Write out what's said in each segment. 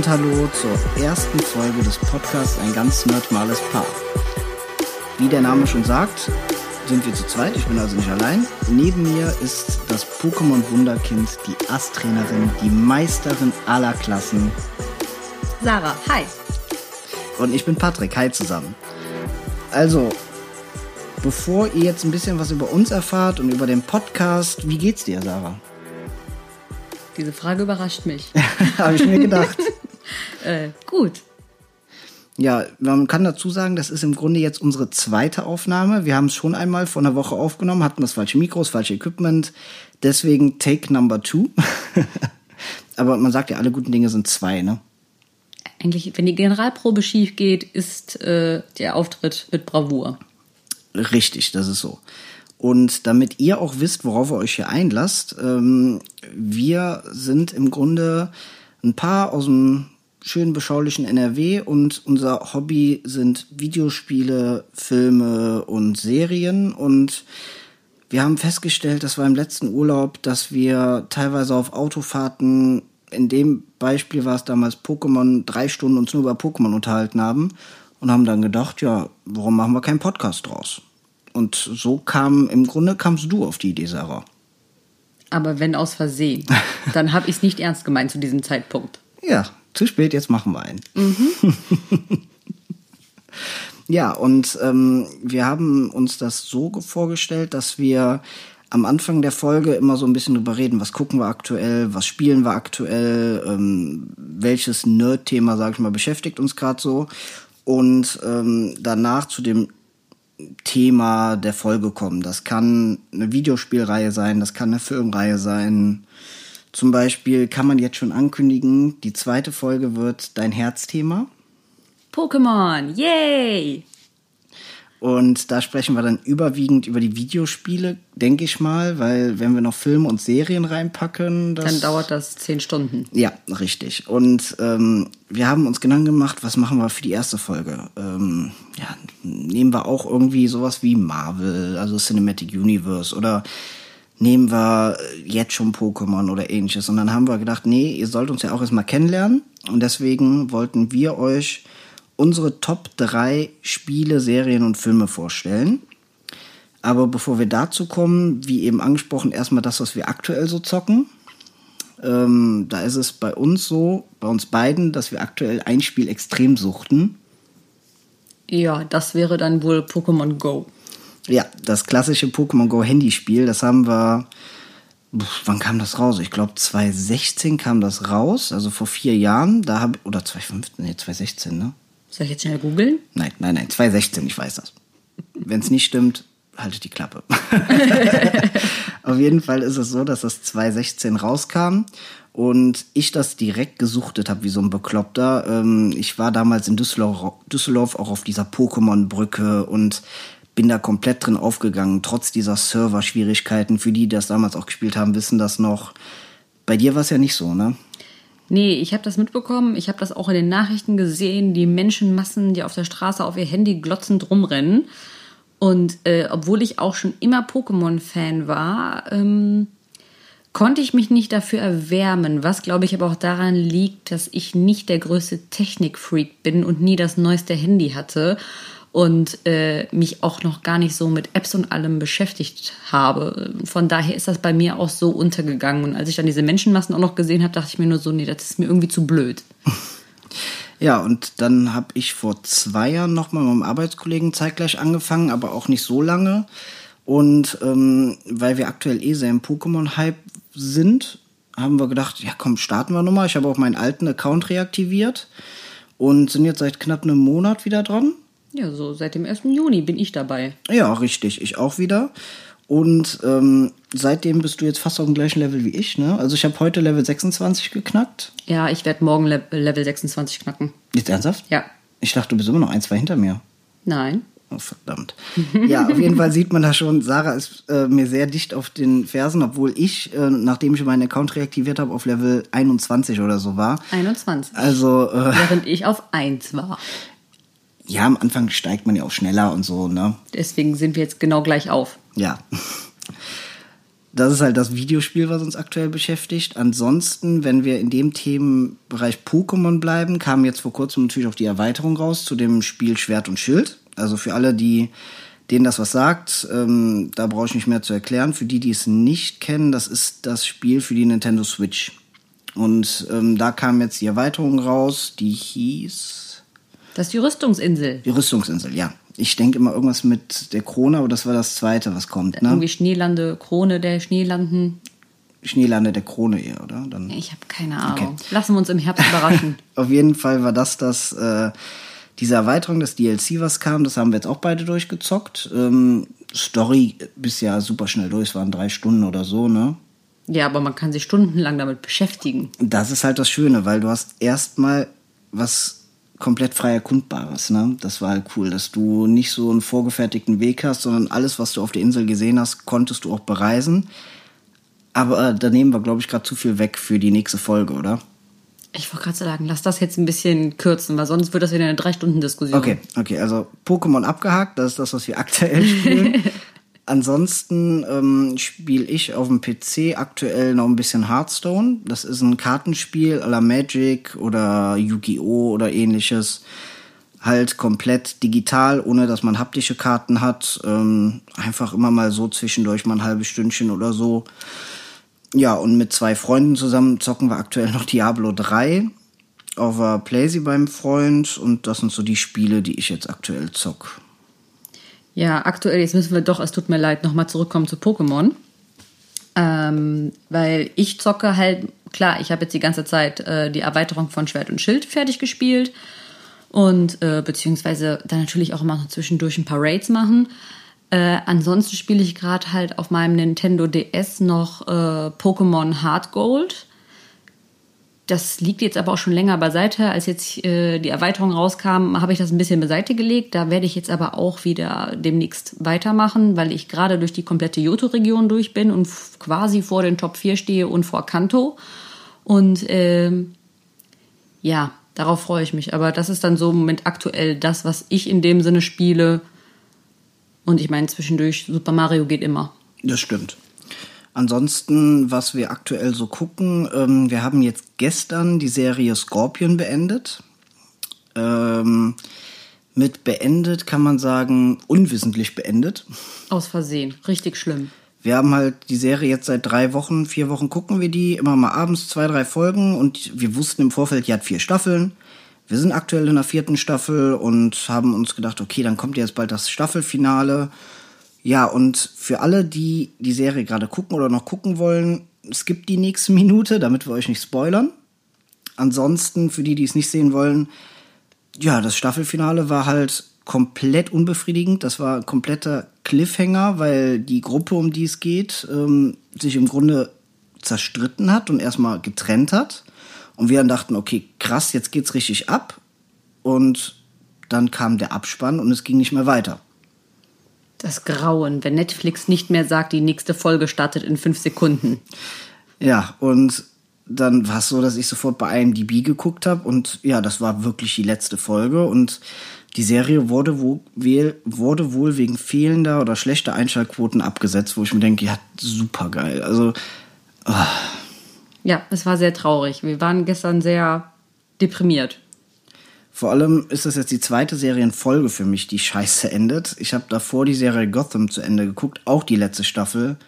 und hallo zur ersten Folge des Podcasts Ein ganz nerdmales Paar. Wie der Name schon sagt, sind wir zu zweit, ich bin also nicht allein. Neben mir ist das Pokémon-Wunderkind, die Ass-Trainerin, die Meisterin aller Klassen. Sarah, hi. Und ich bin Patrick, hi zusammen. Also, bevor ihr jetzt ein bisschen was über uns erfahrt und über den Podcast, wie geht's dir, Sarah? Diese Frage überrascht mich. Habe ich mir gedacht. Gut. Ja, man kann dazu sagen, das ist im Grunde jetzt unsere zweite Aufnahme. Wir haben es schon einmal vor einer Woche aufgenommen, hatten das falsche Mikro, das falsche Equipment. Deswegen Take Number 2. Aber man sagt ja, alle guten Dinge sind zwei, ne? Eigentlich, wenn die Generalprobe schief geht, ist der Auftritt mit Bravour. Richtig, das ist so. Und damit ihr auch wisst, worauf ihr euch hier einlasst, wir sind im Grunde ein Paar aus dem schönen, beschaulichen NRW und unser Hobby sind Videospiele, Filme und Serien. Und wir haben festgestellt, das war im letzten Urlaub, dass wir teilweise auf Autofahrten, in dem Beispiel war es damals Pokémon, 3 Stunden uns nur über Pokémon unterhalten haben und haben dann gedacht, ja, warum machen wir keinen Podcast draus? Und so kamst du auf die Idee, Sarah. Aber wenn aus Versehen, dann habe ich es nicht ernst gemeint zu diesem Zeitpunkt. Ja, zu spät, jetzt machen wir einen. Mhm. Ja, und wir haben uns das so vorgestellt, dass wir am Anfang der Folge immer so ein bisschen drüber reden, was gucken wir aktuell, was spielen wir aktuell, welches Nerd-Thema, sag ich mal, beschäftigt uns gerade so. Und danach zu dem Thema der Folge kommen. Das kann eine Videospielreihe sein, das kann eine Filmreihe sein. Zum Beispiel kann man jetzt schon ankündigen, die zweite Folge wird dein Herzthema. Pokémon, yay! Und da sprechen wir dann überwiegend über die Videospiele, denke ich mal, weil wenn wir noch Filme und Serien reinpacken, dann dauert das 10 Stunden. Ja, richtig. Und wir haben uns Gedanken gemacht, was machen wir für die erste Folge? Ja, nehmen wir auch irgendwie sowas wie Marvel, also Cinematic Universe, oder nehmen wir jetzt schon Pokémon oder ähnliches? Und dann haben wir gedacht, nee, ihr sollt uns ja auch erstmal kennenlernen. Und deswegen wollten wir euch unsere Top 3 Spiele, Serien und Filme vorstellen. Aber bevor wir dazu kommen, wie eben angesprochen, erstmal das, was wir aktuell so zocken. Da ist es bei uns so, bei uns beiden, dass wir aktuell ein Spiel extrem suchten. Ja, das wäre dann wohl Pokémon Go. Ja, das klassische Pokémon Go Handyspiel, das haben wir... Wann kam das raus? Ich glaube, 2016 kam das raus, also vor 4 Jahren. 2016, ne? Soll ich jetzt schnell googeln? Nein, 2016, ich weiß das. Wenn es nicht stimmt, haltet die Klappe. Auf jeden Fall ist es so, dass das 2016 rauskam und ich das direkt gesuchtet habe wie so ein Bekloppter. Ich war damals in Düsseldorf auch auf dieser Pokémon-Brücke und bin da komplett drin aufgegangen, trotz dieser Server-Schwierigkeiten. Für die das damals auch gespielt haben, wissen das noch. Bei dir war es ja nicht so, ne? Nee, ich habe das mitbekommen. Ich habe das auch in den Nachrichten gesehen. Die Menschenmassen, die auf der Straße auf ihr Handy glotzend rumrennen. Und obwohl ich auch schon immer Pokémon-Fan war, konnte ich mich nicht dafür erwärmen. Was, glaube ich, aber auch daran liegt, dass ich nicht der größte Technik-Freak bin und nie das neueste Handy hatte. Und mich auch noch gar nicht so mit Apps und allem beschäftigt habe. Von daher ist das bei mir auch so untergegangen. Und als ich dann diese Menschenmassen auch noch gesehen habe, dachte ich mir nur so, nee, das ist mir irgendwie zu blöd. Ja, und dann habe ich vor 2 Jahren nochmal mit meinem Arbeitskollegen zeitgleich angefangen, aber auch nicht so lange. Und weil wir aktuell sehr im Pokémon-Hype sind, haben wir gedacht, ja komm, starten wir nochmal. Ich habe auch meinen alten Account reaktiviert und sind jetzt seit knapp einem Monat wieder dran. Ja, so seit dem 1. Juni bin ich dabei. Ja, richtig, ich auch wieder. Und seitdem bist du jetzt fast auf dem gleichen Level wie ich, ne? Also ich habe heute Level 26 geknackt. Ja, ich werde morgen Level 26 knacken. Jetzt ernsthaft? Ja. Ich dachte, du bist immer noch 1, 2 hinter mir. Nein. Oh, verdammt. Ja, auf jeden Fall sieht man da schon, Sarah ist mir sehr dicht auf den Fersen, obwohl ich, nachdem ich meinen Account reaktiviert habe, auf Level 21 oder so war. 21. Also... Während ich auf 1 war. Ja, am Anfang steigt man ja auch schneller und so, ne? Deswegen sind wir jetzt genau gleich auf. Ja. das ist halt das Videospiel, was uns aktuell beschäftigt. Ansonsten, wenn wir in dem Themenbereich Pokémon bleiben, kam jetzt vor kurzem natürlich auch die Erweiterung raus zu dem Spiel Schwert und Schild. Also für alle, denen das was sagt, da brauche ich nicht mehr zu erklären. Für die es nicht kennen, das ist das Spiel für die Nintendo Switch. Und da kam jetzt die Erweiterung raus, die hieß... Das ist die Rüstungsinsel. Die Rüstungsinsel, ja. Ich denke immer irgendwas mit der Krone, aber das war das Zweite, was kommt. Ne? Irgendwie Schneelande, Krone der Schneelanden. Schneelande der Krone eher, oder? Dann... Ich habe keine Ahnung. Okay. Lassen wir uns im Herbst überraschen. Auf jeden Fall war das... Diese Erweiterung, das DLC, was kam, das haben wir jetzt auch beide durchgezockt. Story ist ja super schnell durch, es waren 3 Stunden oder so, ne? Ja, aber man kann sich stundenlang damit beschäftigen. Das ist halt das Schöne, weil du hast erstmal was komplett frei Erkundbares, ne? Das war halt cool, dass du nicht so einen vorgefertigten Weg hast, sondern alles, was du auf der Insel gesehen hast, konntest du auch bereisen. Aber da nehmen wir, glaube ich, gerade zu viel weg für die nächste Folge, oder? Ich wollte gerade sagen, lass das jetzt ein bisschen kürzen, weil sonst wird das wieder eine 3-Stunden-Diskussion. Okay, also Pokémon abgehakt, das ist das, was wir aktuell spielen. Ansonsten spiele ich auf dem PC aktuell noch ein bisschen Hearthstone. Das ist ein Kartenspiel à la Magic oder Yu-Gi-Oh! Oder ähnliches. Halt komplett digital, ohne dass man haptische Karten hat. Einfach immer mal so zwischendurch mal ein halbes Stündchen oder so. Ja, und mit 2 Freunden zusammen zocken wir aktuell noch Diablo 3 auf der ProSieben beim Freund. Und das sind so die Spiele, die ich jetzt aktuell zock. Ja, aktuell, jetzt müssen wir doch, es tut mir leid, nochmal zurückkommen zu Pokémon. Weil ich zocke halt, klar, ich habe jetzt die ganze Zeit die Erweiterung von Schwert und Schild fertig gespielt. Und beziehungsweise dann natürlich auch immer noch zwischendurch ein paar Raids machen. Ansonsten spiele ich gerade halt auf meinem Nintendo DS noch Pokémon Heart Gold. Das liegt jetzt aber auch schon länger beiseite. Als jetzt die Erweiterung rauskam, habe ich das ein bisschen beiseite gelegt. Da werde ich jetzt aber auch wieder demnächst weitermachen, weil ich gerade durch die komplette Johto-Region durch bin und quasi vor den Top 4 stehe und vor Kanto. Und ja, darauf freue ich mich. Aber das ist dann so im Moment aktuell das, was ich in dem Sinne spiele. Und ich meine, zwischendurch, Super Mario geht immer. Das stimmt. Ansonsten, was wir aktuell so gucken, wir haben jetzt gestern die Serie Scorpion beendet. Mit beendet kann man sagen, unwissentlich beendet. Aus Versehen, richtig schlimm. Wir haben halt die Serie jetzt seit 3 Wochen, 4 Wochen gucken wir die, immer mal abends 2, 3 Folgen. Und wir wussten im Vorfeld, die hat 4 Staffeln. Wir sind aktuell in der 4. Staffel und haben uns gedacht, okay, dann kommt jetzt bald das Staffelfinale. Ja, und für alle, die die Serie gerade gucken oder noch gucken wollen, skippt die nächste Minute, damit wir euch nicht spoilern. Ansonsten, für die, die es nicht sehen wollen, ja, das Staffelfinale war halt komplett unbefriedigend. Das war ein kompletter Cliffhanger, weil die Gruppe, um die es geht, sich im Grunde zerstritten hat und erstmal getrennt hat. Und wir dann dachten, okay, krass, jetzt geht's richtig ab. Und dann kam der Abspann und es ging nicht mehr weiter. Das Grauen, wenn Netflix nicht mehr sagt, die nächste Folge startet in 5 Sekunden. Ja, und dann war es so, dass ich sofort bei IMDb geguckt habe. Und ja, das war wirklich die letzte Folge. Und die Serie wurde wohl wegen fehlender oder schlechter Einschaltquoten abgesetzt, wo ich mir denke, ja, super geil. Also... Oh. Ja, es war sehr traurig. Wir waren gestern sehr deprimiert. Vor allem ist das jetzt die 2. Serienfolge für mich, die scheiße endet. Ich habe davor die Serie Gotham zu Ende geguckt, auch die letzte Staffel.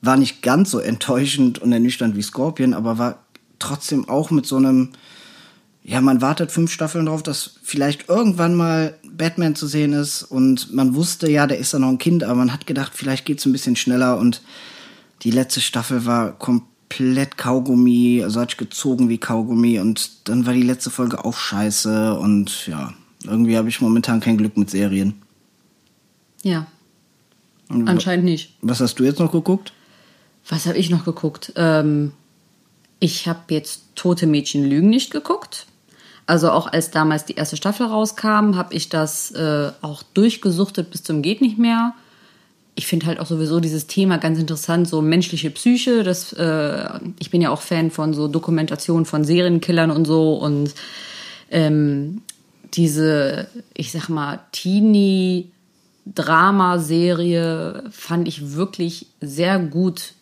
War nicht ganz so enttäuschend und ernüchternd wie Scorpion, aber war trotzdem auch mit so einem... Ja, man wartet 5 Staffeln drauf, dass vielleicht irgendwann mal Batman zu sehen ist. Und man wusste, ja, der ist ja noch ein Kind, aber man hat gedacht, vielleicht geht es ein bisschen schneller. Und die letzte Staffel war komplett Kaugummi, also hat gezogen wie Kaugummi und dann war die letzte Folge auch scheiße und ja, irgendwie habe ich momentan kein Glück mit Serien. Ja, anscheinend nicht. Was hast du jetzt noch geguckt? Was habe ich noch geguckt? Ich habe jetzt Tote Mädchen lügen nicht geguckt. Also auch als damals die erste Staffel rauskam, habe ich das auch durchgesuchtet bis zum geht nicht mehr. Ich finde halt auch sowieso dieses Thema ganz interessant, so menschliche Psyche. Das, ich bin ja auch Fan von so Dokumentationen von Serienkillern und so. Und diese, ich sag mal, Teenie-Drama-Serie fand ich wirklich sehr gut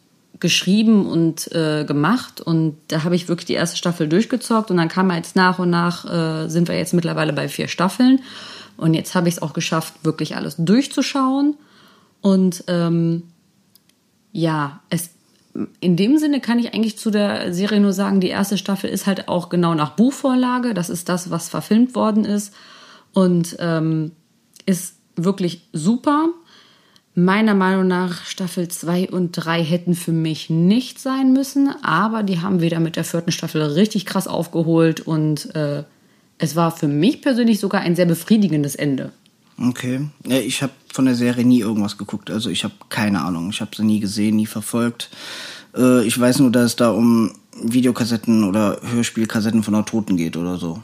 geschrieben und gemacht. Und da habe ich wirklich die erste Staffel durchgezockt. Und dann kam jetzt nach und nach, sind wir jetzt mittlerweile bei 4 Staffeln. Und jetzt habe ich es auch geschafft, wirklich alles durchzuschauen. Und ja, in dem Sinne kann ich eigentlich zu der Serie nur sagen, die erste Staffel ist halt auch genau nach Buchvorlage. Das ist das, was verfilmt worden ist. Und ist wirklich super. Meiner Meinung nach Staffel 2 und 3 hätten für mich nicht sein müssen, aber die haben wieder mit der 4. Staffel richtig krass aufgeholt und es war für mich persönlich sogar ein sehr befriedigendes Ende. Okay, ja, ich habe von der Serie nie irgendwas geguckt, also ich habe keine Ahnung, ich habe sie nie gesehen, nie verfolgt. Ich weiß nur, dass es da um Videokassetten oder Hörspielkassetten von der Toten geht oder so.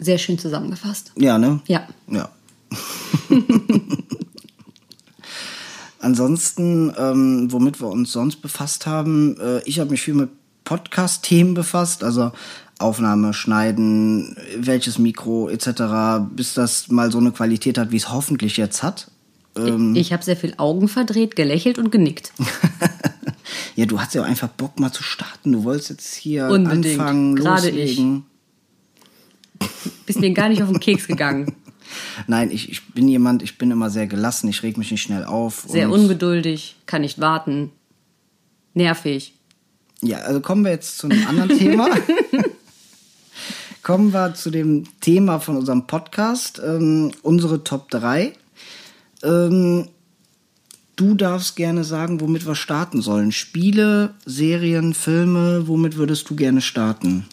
Sehr schön zusammengefasst. Ja, ne? Ja. Ja. Ansonsten, womit wir uns sonst befasst haben, ich habe mich viel mit Podcast-Themen befasst, also Aufnahme, Schneiden, welches Mikro etc., bis das mal so eine Qualität hat, wie es hoffentlich jetzt hat. Ich habe sehr viel Augen verdreht, gelächelt und genickt. Ja, du hast ja auch einfach Bock mal zu starten, du wolltest jetzt hier unbedingt anfangen, gerade loslegen. Ich. Bist mir gar nicht auf den Keks gegangen. Nein, ich bin jemand, ich bin immer sehr gelassen, ich reg mich nicht schnell auf. Sehr ungeduldig, kann nicht warten, nervig. Ja, also kommen wir jetzt zu einem anderen Thema. Kommen wir zu dem Thema von unserem Podcast, unsere Top 3. Du darfst gerne sagen, womit wir starten sollen. Spiele, Serien, Filme, womit würdest du gerne starten?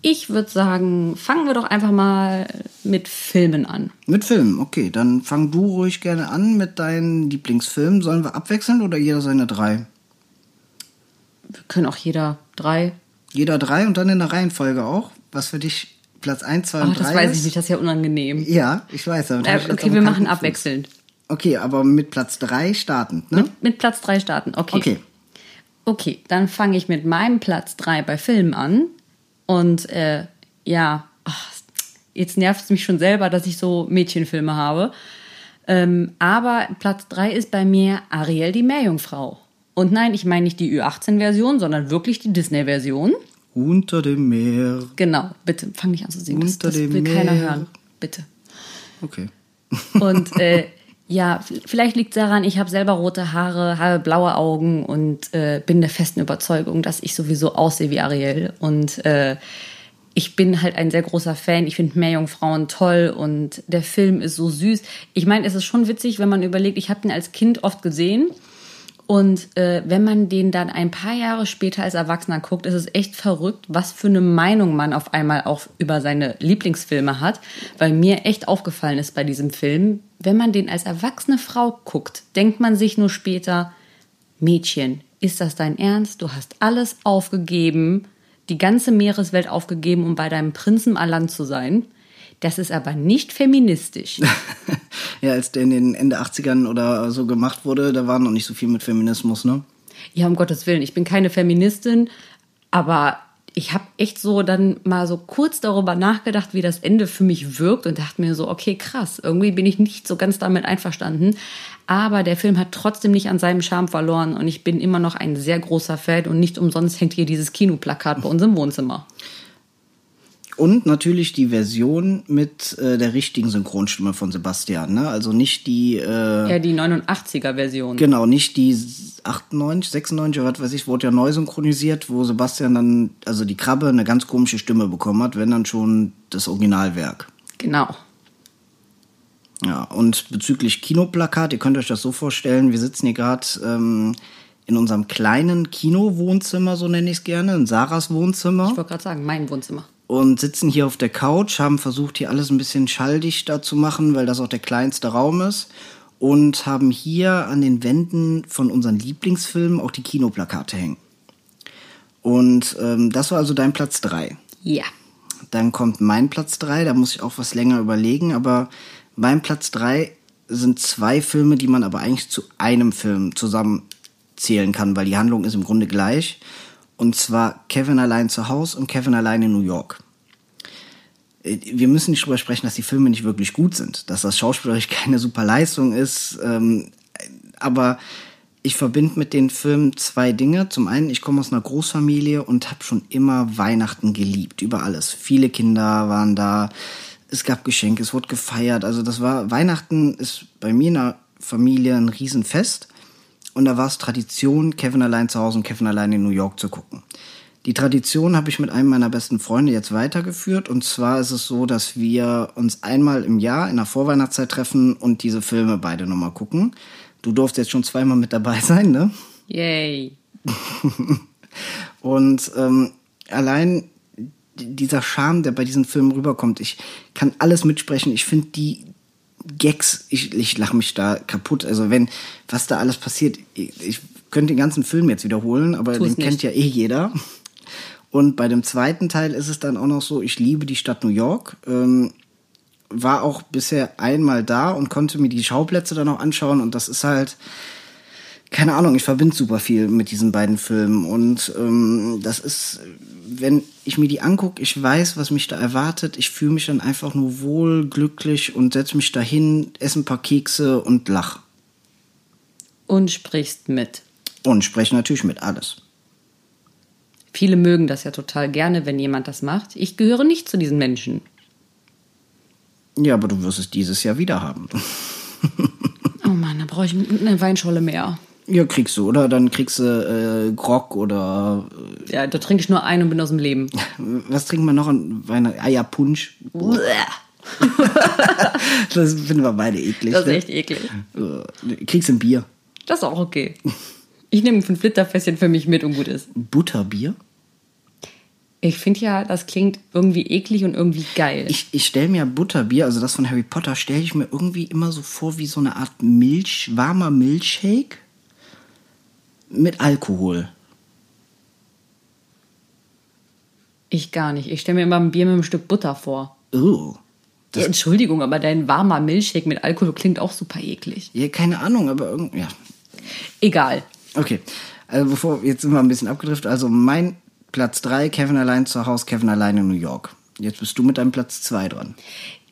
Ich würde sagen, fangen wir doch einfach mal mit Filmen an. Mit Filmen, okay. Dann fang du ruhig gerne an mit deinen Lieblingsfilmen. Sollen wir abwechseln oder jeder seine 3? Wir können auch jeder 3. Jeder 3 und dann in der Reihenfolge auch. Was für dich Platz 1, 2 und 3 ist? Das weiß ich nicht, das ist ja unangenehm. Ja, ich weiß. Okay, wir machen abwechselnd. Okay, aber mit Platz 3 startend, ne? Mit Platz 3 starten, okay. Okay, dann fange ich mit meinem Platz 3 bei Filmen an. Und jetzt nervt es mich schon selber, dass ich so Mädchenfilme habe. Aber Platz 3 ist bei mir Ariel, die Meerjungfrau. Und nein, ich meine nicht die Ü18-Version, sondern wirklich die Disney-Version. Unter dem Meer. Genau, bitte, fang nicht an zu singen. Unter das dem will Meer. Keiner hören, bitte. Okay. Und ja, vielleicht liegt es daran, ich habe selber rote Haare, habe blaue Augen und bin der festen Überzeugung, dass ich sowieso aussehe wie Ariel. Und ich bin halt ein sehr großer Fan. Ich finde Meerjungfrauen toll und der Film ist so süß. Ich meine, es ist schon witzig, wenn man überlegt, ich habe den als Kind oft gesehen. Und wenn man den dann ein paar Jahre später als Erwachsener guckt, ist es echt verrückt, was für eine Meinung man auf einmal auch über seine Lieblingsfilme hat. Weil mir echt aufgefallen ist bei diesem Film, wenn man den als erwachsene Frau guckt, denkt man sich nur später, Mädchen, ist das dein Ernst? Du hast alles aufgegeben, die ganze Meereswelt aufgegeben, um bei deinem Prinzen an Land zu sein. Das ist aber nicht feministisch. Ja, als der in den Ende 80ern oder so gemacht wurde, da war noch nicht so viel mit Feminismus, ne? Ja, um Gottes Willen, ich bin keine Feministin, aber ich habe echt so dann mal so kurz darüber nachgedacht, wie das Ende für mich wirkt und dachte mir so, okay, krass, irgendwie bin ich nicht so ganz damit einverstanden. Aber der Film hat trotzdem nicht an seinem Charme verloren und ich bin immer noch ein sehr großer Fan und nicht umsonst hängt hier dieses Kinoplakat bei uns im Wohnzimmer. Und natürlich die Version mit der richtigen Synchronstimme von Sebastian, ne? Also nicht die... ja, die 89er-Version. Genau, nicht die 98, 96 oder was weiß ich, wurde ja neu synchronisiert, wo Sebastian dann, also die Krabbe, eine ganz komische Stimme bekommen hat, wenn dann schon das Originalwerk. Genau. Ja, und bezüglich Kinoplakat, ihr könnt euch das so vorstellen, wir sitzen hier gerade... in unserem kleinen Kino-Wohnzimmer, so nenne ich es gerne, in Sarahs Wohnzimmer. Ich wollte gerade sagen, mein Wohnzimmer. Und sitzen hier auf der Couch, haben versucht, hier alles ein bisschen schalldichter zu machen, weil das auch der kleinste Raum ist. Und haben hier an den Wänden von unseren Lieblingsfilmen auch die Kinoplakate hängen. Und das war also dein Platz 3. Ja. Dann kommt mein Platz 3, da muss ich auch was länger überlegen, aber mein Platz 3 sind 2 Filme, die man aber eigentlich zu einem Film zusammen zählen kann, weil die Handlung ist im Grunde gleich. Und zwar Kevin allein zu Hause und Kevin allein in New York. Wir müssen nicht drüber sprechen, dass die Filme nicht wirklich gut sind, dass das schauspielerisch keine super Leistung ist. Aber ich verbinde mit den Filmen zwei Dinge. Zum einen, ich komme aus einer Großfamilie und habe schon immer Weihnachten geliebt, über alles. Viele Kinder waren da, es gab Geschenke, es wurde gefeiert. Also das war, Weihnachten ist bei mir in der Familie ein Riesenfest. Und da war es Tradition, Kevin allein zu Hause und Kevin allein in New York zu gucken. Die Tradition habe ich mit einem meiner besten Freunde jetzt weitergeführt. Und zwar ist es so, dass wir uns einmal im Jahr in der Vorweihnachtszeit treffen und diese Filme beide nochmal gucken. Du durfst jetzt schon zweimal mit dabei sein, ne? Yay. Und allein dieser Charme, der bei diesen Filmen rüberkommt, ich kann alles mitsprechen. Ich finde die Gags, ich lache mich da kaputt. Also wenn, was da alles passiert, ich könnte den ganzen Film jetzt wiederholen, aber den kennt ja eh jeder. Und bei dem zweiten Teil ist es dann auch noch so, ich liebe die Stadt New York. War auch bisher einmal da und konnte mir die Schauplätze dann auch anschauen. Und das ist halt, keine Ahnung, ich verbinde super viel mit diesen beiden Filmen. Und das ist, wenn ich mir die angucke, ich weiß, was mich da erwartet. Ich fühle mich dann einfach nur wohl, glücklich und setze mich dahin, esse ein paar Kekse und lach. Und sprichst mit. Und spreche natürlich mit, alles. Viele mögen das ja total gerne, wenn jemand das macht. Ich gehöre nicht zu diesen Menschen. Ja, aber du wirst es dieses Jahr wieder haben. Oh Mann, da brauche ich eine Weinscholle mehr. Ja, kriegst du, oder? Dann kriegst du Grog oder... ja, da trinke ich nur einen und bin aus dem Leben. Was trinken wir noch an Weihnachten? Eierpunsch. Das finden wir beide eklig. Das ist echt eklig. Kriegst ein Bier. Das ist auch okay. Ich nehme 5-Liter-Fässchen für mich mit und gut ist. Butterbier? Ich finde ja, das klingt irgendwie eklig und irgendwie geil. Ich stelle mir Butterbier, also das von Harry Potter, stelle ich mir irgendwie immer so vor wie so eine Art Milch, warmer Milchshake mit Alkohol. Ich gar nicht. Ich stelle mir immer ein Bier mit einem Stück Butter vor. Oh. Ja, Entschuldigung, aber dein warmer Milchshake mit Alkohol klingt auch super eklig. Ja, keine Ahnung, aber irgendwie, ja. Egal. Okay, also jetzt sind wir ein bisschen abgedriftet. Also mein Platz 3, Kevin allein zu Hause, Kevin allein in New York. Jetzt bist du mit deinem Platz 2 dran.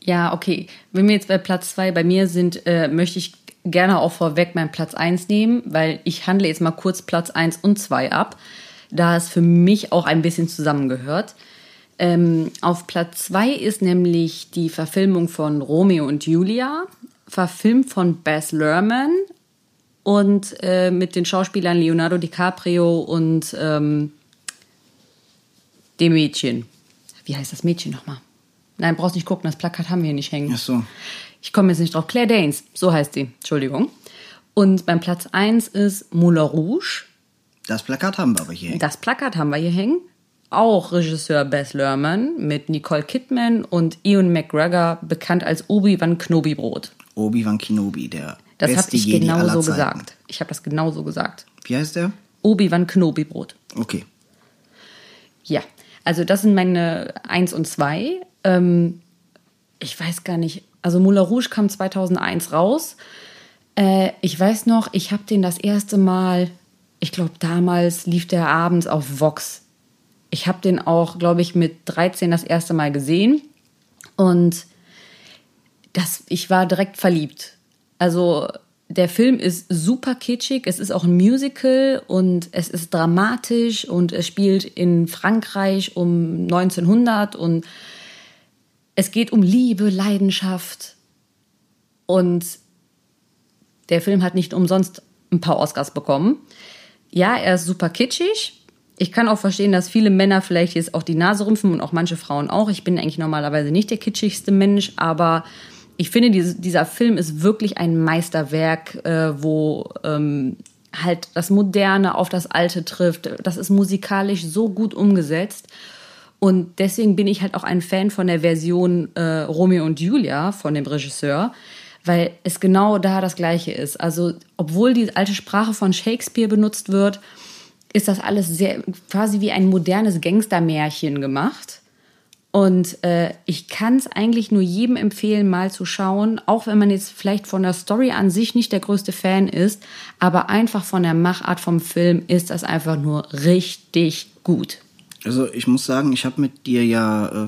Ja, okay. Wenn wir jetzt bei Platz 2 bei mir sind, möchte ich gerne auch vorweg meinen Platz 1 nehmen, weil ich handle jetzt mal kurz Platz 1 und 2 ab, da es für mich auch ein bisschen zusammengehört. Auf Platz 2 ist nämlich die Verfilmung von Romeo und Julia, verfilmt von Baz Luhrmann und mit den Schauspielern Leonardo DiCaprio und dem Mädchen. Wie heißt das Mädchen nochmal? Nein, brauchst nicht gucken, das Plakat haben wir hier nicht hängen. Ach so. Ich komme jetzt nicht drauf. Claire Danes, so heißt sie. Entschuldigung. Und beim Platz 1 ist Moulin Rouge. Das Plakat haben wir aber hier hängen. Auch Regisseur Baz Luhrmann mit Nicole Kidman und Ewan McGregor, bekannt als Obi-Wan Kenobi. Obi-Wan Kenobi, der das habe ich genauso gesagt. Wie heißt der? Obi-Wan Kenobi. Okay. Ja, also das sind meine 1 und 2. Ich weiß gar nicht. Also Moulin Rouge kam 2001 raus. Ich weiß noch, ich habe den das erste Mal, ich glaube damals lief der abends auf Vox. Ich habe den auch, glaube ich, mit 13 das erste Mal gesehen. Und ich war direkt verliebt. Also der Film ist super kitschig, es ist auch ein Musical und es ist dramatisch und es spielt in Frankreich um 1900 und es geht um Liebe, Leidenschaft und der Film hat nicht umsonst ein paar Oscars bekommen. Ja, er ist super kitschig. Ich kann auch verstehen, dass viele Männer vielleicht jetzt auch die Nase rümpfen und auch manche Frauen auch. Ich bin eigentlich normalerweise nicht der kitschigste Mensch, aber... ich finde, dieser Film ist wirklich ein Meisterwerk, wo halt das Moderne auf das Alte trifft. Das ist musikalisch so gut umgesetzt. Und deswegen bin ich halt auch ein Fan von der Version Romeo und Julia von dem Regisseur, weil es genau da das Gleiche ist. Also, obwohl die alte Sprache von Shakespeare benutzt wird, ist das alles sehr quasi wie ein modernes Gangstermärchen gemacht. Und ich kann es eigentlich nur jedem empfehlen, mal zu schauen, auch wenn man jetzt vielleicht von der Story an sich nicht der größte Fan ist, aber einfach von der Machart vom Film ist das einfach nur richtig gut. Also ich muss sagen, ich habe mit dir ja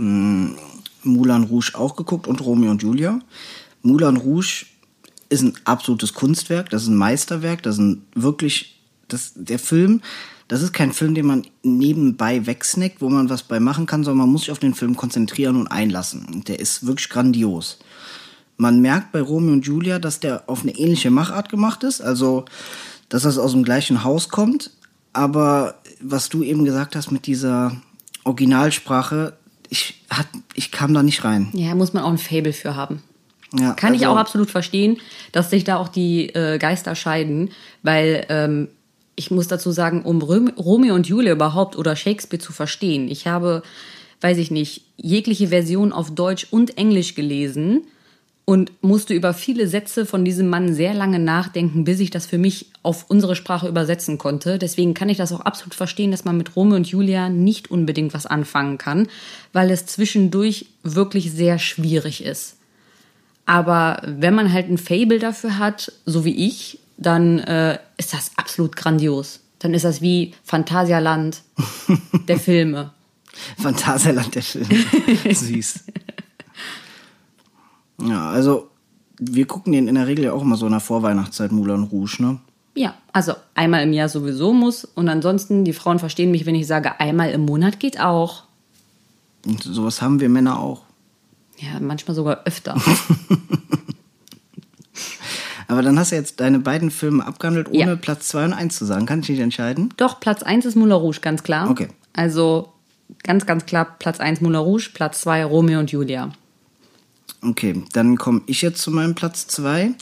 Moulin Rouge auch geguckt und Romeo und Julia. Moulin Rouge ist ein absolutes Kunstwerk, das ist ein Meisterwerk, das ist ein wirklich, der Film, das ist kein Film, den man nebenbei wegsnackt, wo man was bei machen kann, sondern man muss sich auf den Film konzentrieren und einlassen. Und der ist wirklich grandios. Man merkt bei Romeo und Julia, dass der auf eine ähnliche Machart gemacht ist, also dass das aus dem gleichen Haus kommt. Aber was du eben gesagt hast mit dieser Originalsprache, ich kam da nicht rein. Ja, muss man auch ein Faible für haben. Ja, kann also ich auch absolut verstehen, dass sich da auch die Geister scheiden, weil ich muss dazu sagen, um Romeo und Julia überhaupt oder Shakespeare zu verstehen, ich habe, weiß ich nicht, jegliche Version auf Deutsch und Englisch gelesen und musste über viele Sätze von diesem Mann sehr lange nachdenken, bis ich das für mich auf unsere Sprache übersetzen konnte. Deswegen kann ich das auch absolut verstehen, dass man mit Romeo und Julia nicht unbedingt was anfangen kann, weil es zwischendurch wirklich sehr schwierig ist. Aber wenn man halt ein Fable dafür hat, so wie ich, dann ist das absolut grandios. Dann ist das wie Phantasialand der Filme. Phantasialand der Filme. Süß. Ja, also wir gucken den in der Regel ja auch immer so in der Vorweihnachtszeit Moulin Rouge, ne? Ja, also einmal im Jahr sowieso muss. Und ansonsten, die Frauen verstehen mich, wenn ich sage, einmal im Monat geht auch. Und sowas haben wir Männer auch. Ja, manchmal sogar öfter. Aber dann hast du jetzt deine beiden Filme abgehandelt, ohne Platz 2 und 1 zu sagen. Kann ich nicht entscheiden? Doch, Platz 1 ist Moulin Rouge, ganz klar. Okay. Also ganz, ganz klar Platz 1 Moulin Rouge, Platz 2 Romeo und Julia. Okay, dann komme ich jetzt zu meinem Platz 2.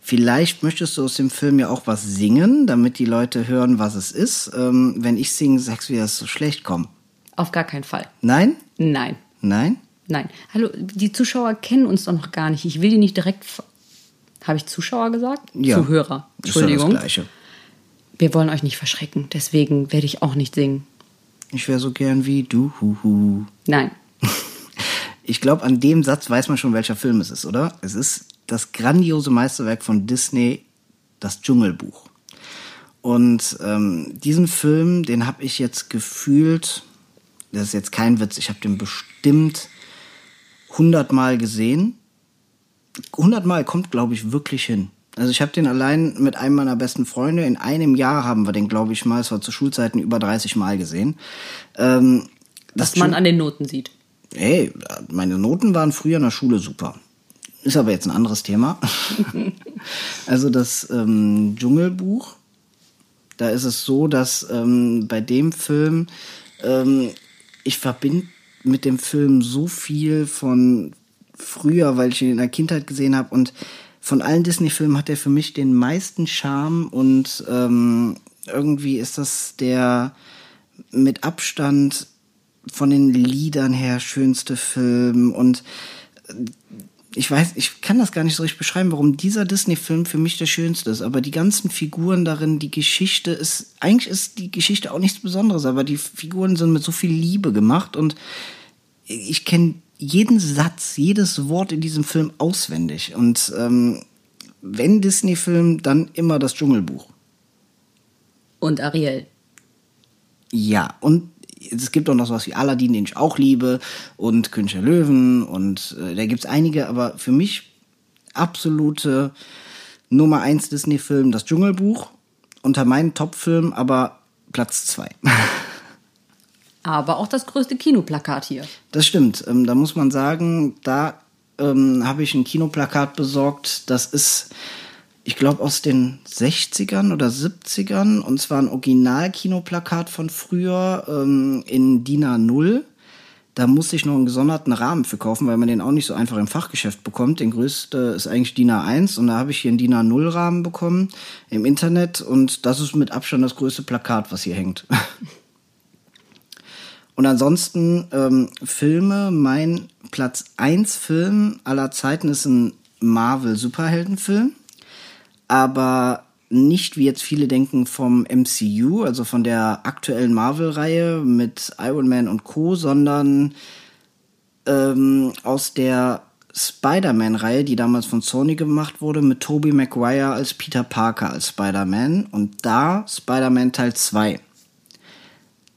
Vielleicht möchtest du aus dem Film ja auch was singen, damit die Leute hören, was es ist. Wenn ich singe, sagst du, wie das so schlecht kommt. Auf gar keinen Fall. Nein? Nein. Nein? Nein. Hallo, die Zuschauer kennen uns doch noch gar nicht. Ich will die nicht direkt... Habe ich Zuschauer gesagt? Ja. Zuhörer. Entschuldigung. Ist ja das Gleiche. Wir wollen euch nicht verschrecken, deswegen werde ich auch nicht singen. Ich wäre so gern wie du. Nein. Ich glaube, an dem Satz weiß man schon, welcher Film es ist, oder? Es ist das grandiose Meisterwerk von Disney, das Dschungelbuch. Und diesen Film, den habe ich jetzt gefühlt, das ist jetzt kein Witz, ich habe den bestimmt 100-mal gesehen. 100-mal kommt, glaube ich, wirklich hin. Also ich habe den allein mit einem meiner besten Freunde, in einem Jahr haben wir den, glaube ich, mal, es war zu Schulzeiten, über 30-mal gesehen. Was man an den Noten sieht. Ey, meine Noten waren früher in der Schule super. Ist aber jetzt ein anderes Thema. Also das Dschungelbuch, da ist es so, dass bei dem Film, ich verbinde mit dem Film so viel von früher, weil ich ihn in der Kindheit gesehen habe. Und von allen Disney-Filmen hat er für mich den meisten Charme. Und irgendwie ist das der mit Abstand von den Liedern her schönste Film. Und ich kann das gar nicht so richtig beschreiben, warum dieser Disney-Film für mich der schönste ist. Aber die ganzen Figuren darin, die Geschichte ist, eigentlich ist die Geschichte auch nichts Besonderes, aber die Figuren sind mit so viel Liebe gemacht. Und ich kenne jeden Satz, jedes Wort in diesem Film auswendig. Und wenn Disney-Film, dann immer das Dschungelbuch. Und Ariel. Ja, und es gibt auch noch sowas wie Aladdin, den ich auch liebe, und König der Löwen, und da gibt es einige, aber für mich absolute Nummer 1 Disney-Film, das Dschungelbuch, unter meinen Top-Filmen, aber Platz 2. Aber auch das größte Kinoplakat hier. Das stimmt. Da muss man sagen, da habe ich ein Kinoplakat besorgt. Das ist, ich glaube, aus den 60ern oder 70ern. Und zwar ein Original-Kinoplakat von früher in DIN A0. Da musste ich noch einen gesonderten Rahmen für kaufen, weil man den auch nicht so einfach im Fachgeschäft bekommt. Den größten ist eigentlich DIN A1. Und da habe ich hier einen DIN A0-Rahmen bekommen im Internet. Und das ist mit Abstand das größte Plakat, was hier hängt. Und ansonsten Filme, mein Platz 1 Film aller Zeiten ist ein Marvel-Superheldenfilm, aber nicht, wie jetzt viele denken, vom MCU, also von der aktuellen Marvel-Reihe mit Iron Man und Co., sondern aus der Spider-Man-Reihe, die damals von Sony gemacht wurde, mit Tobey Maguire als Peter Parker als Spider-Man und da Spider-Man Teil 2.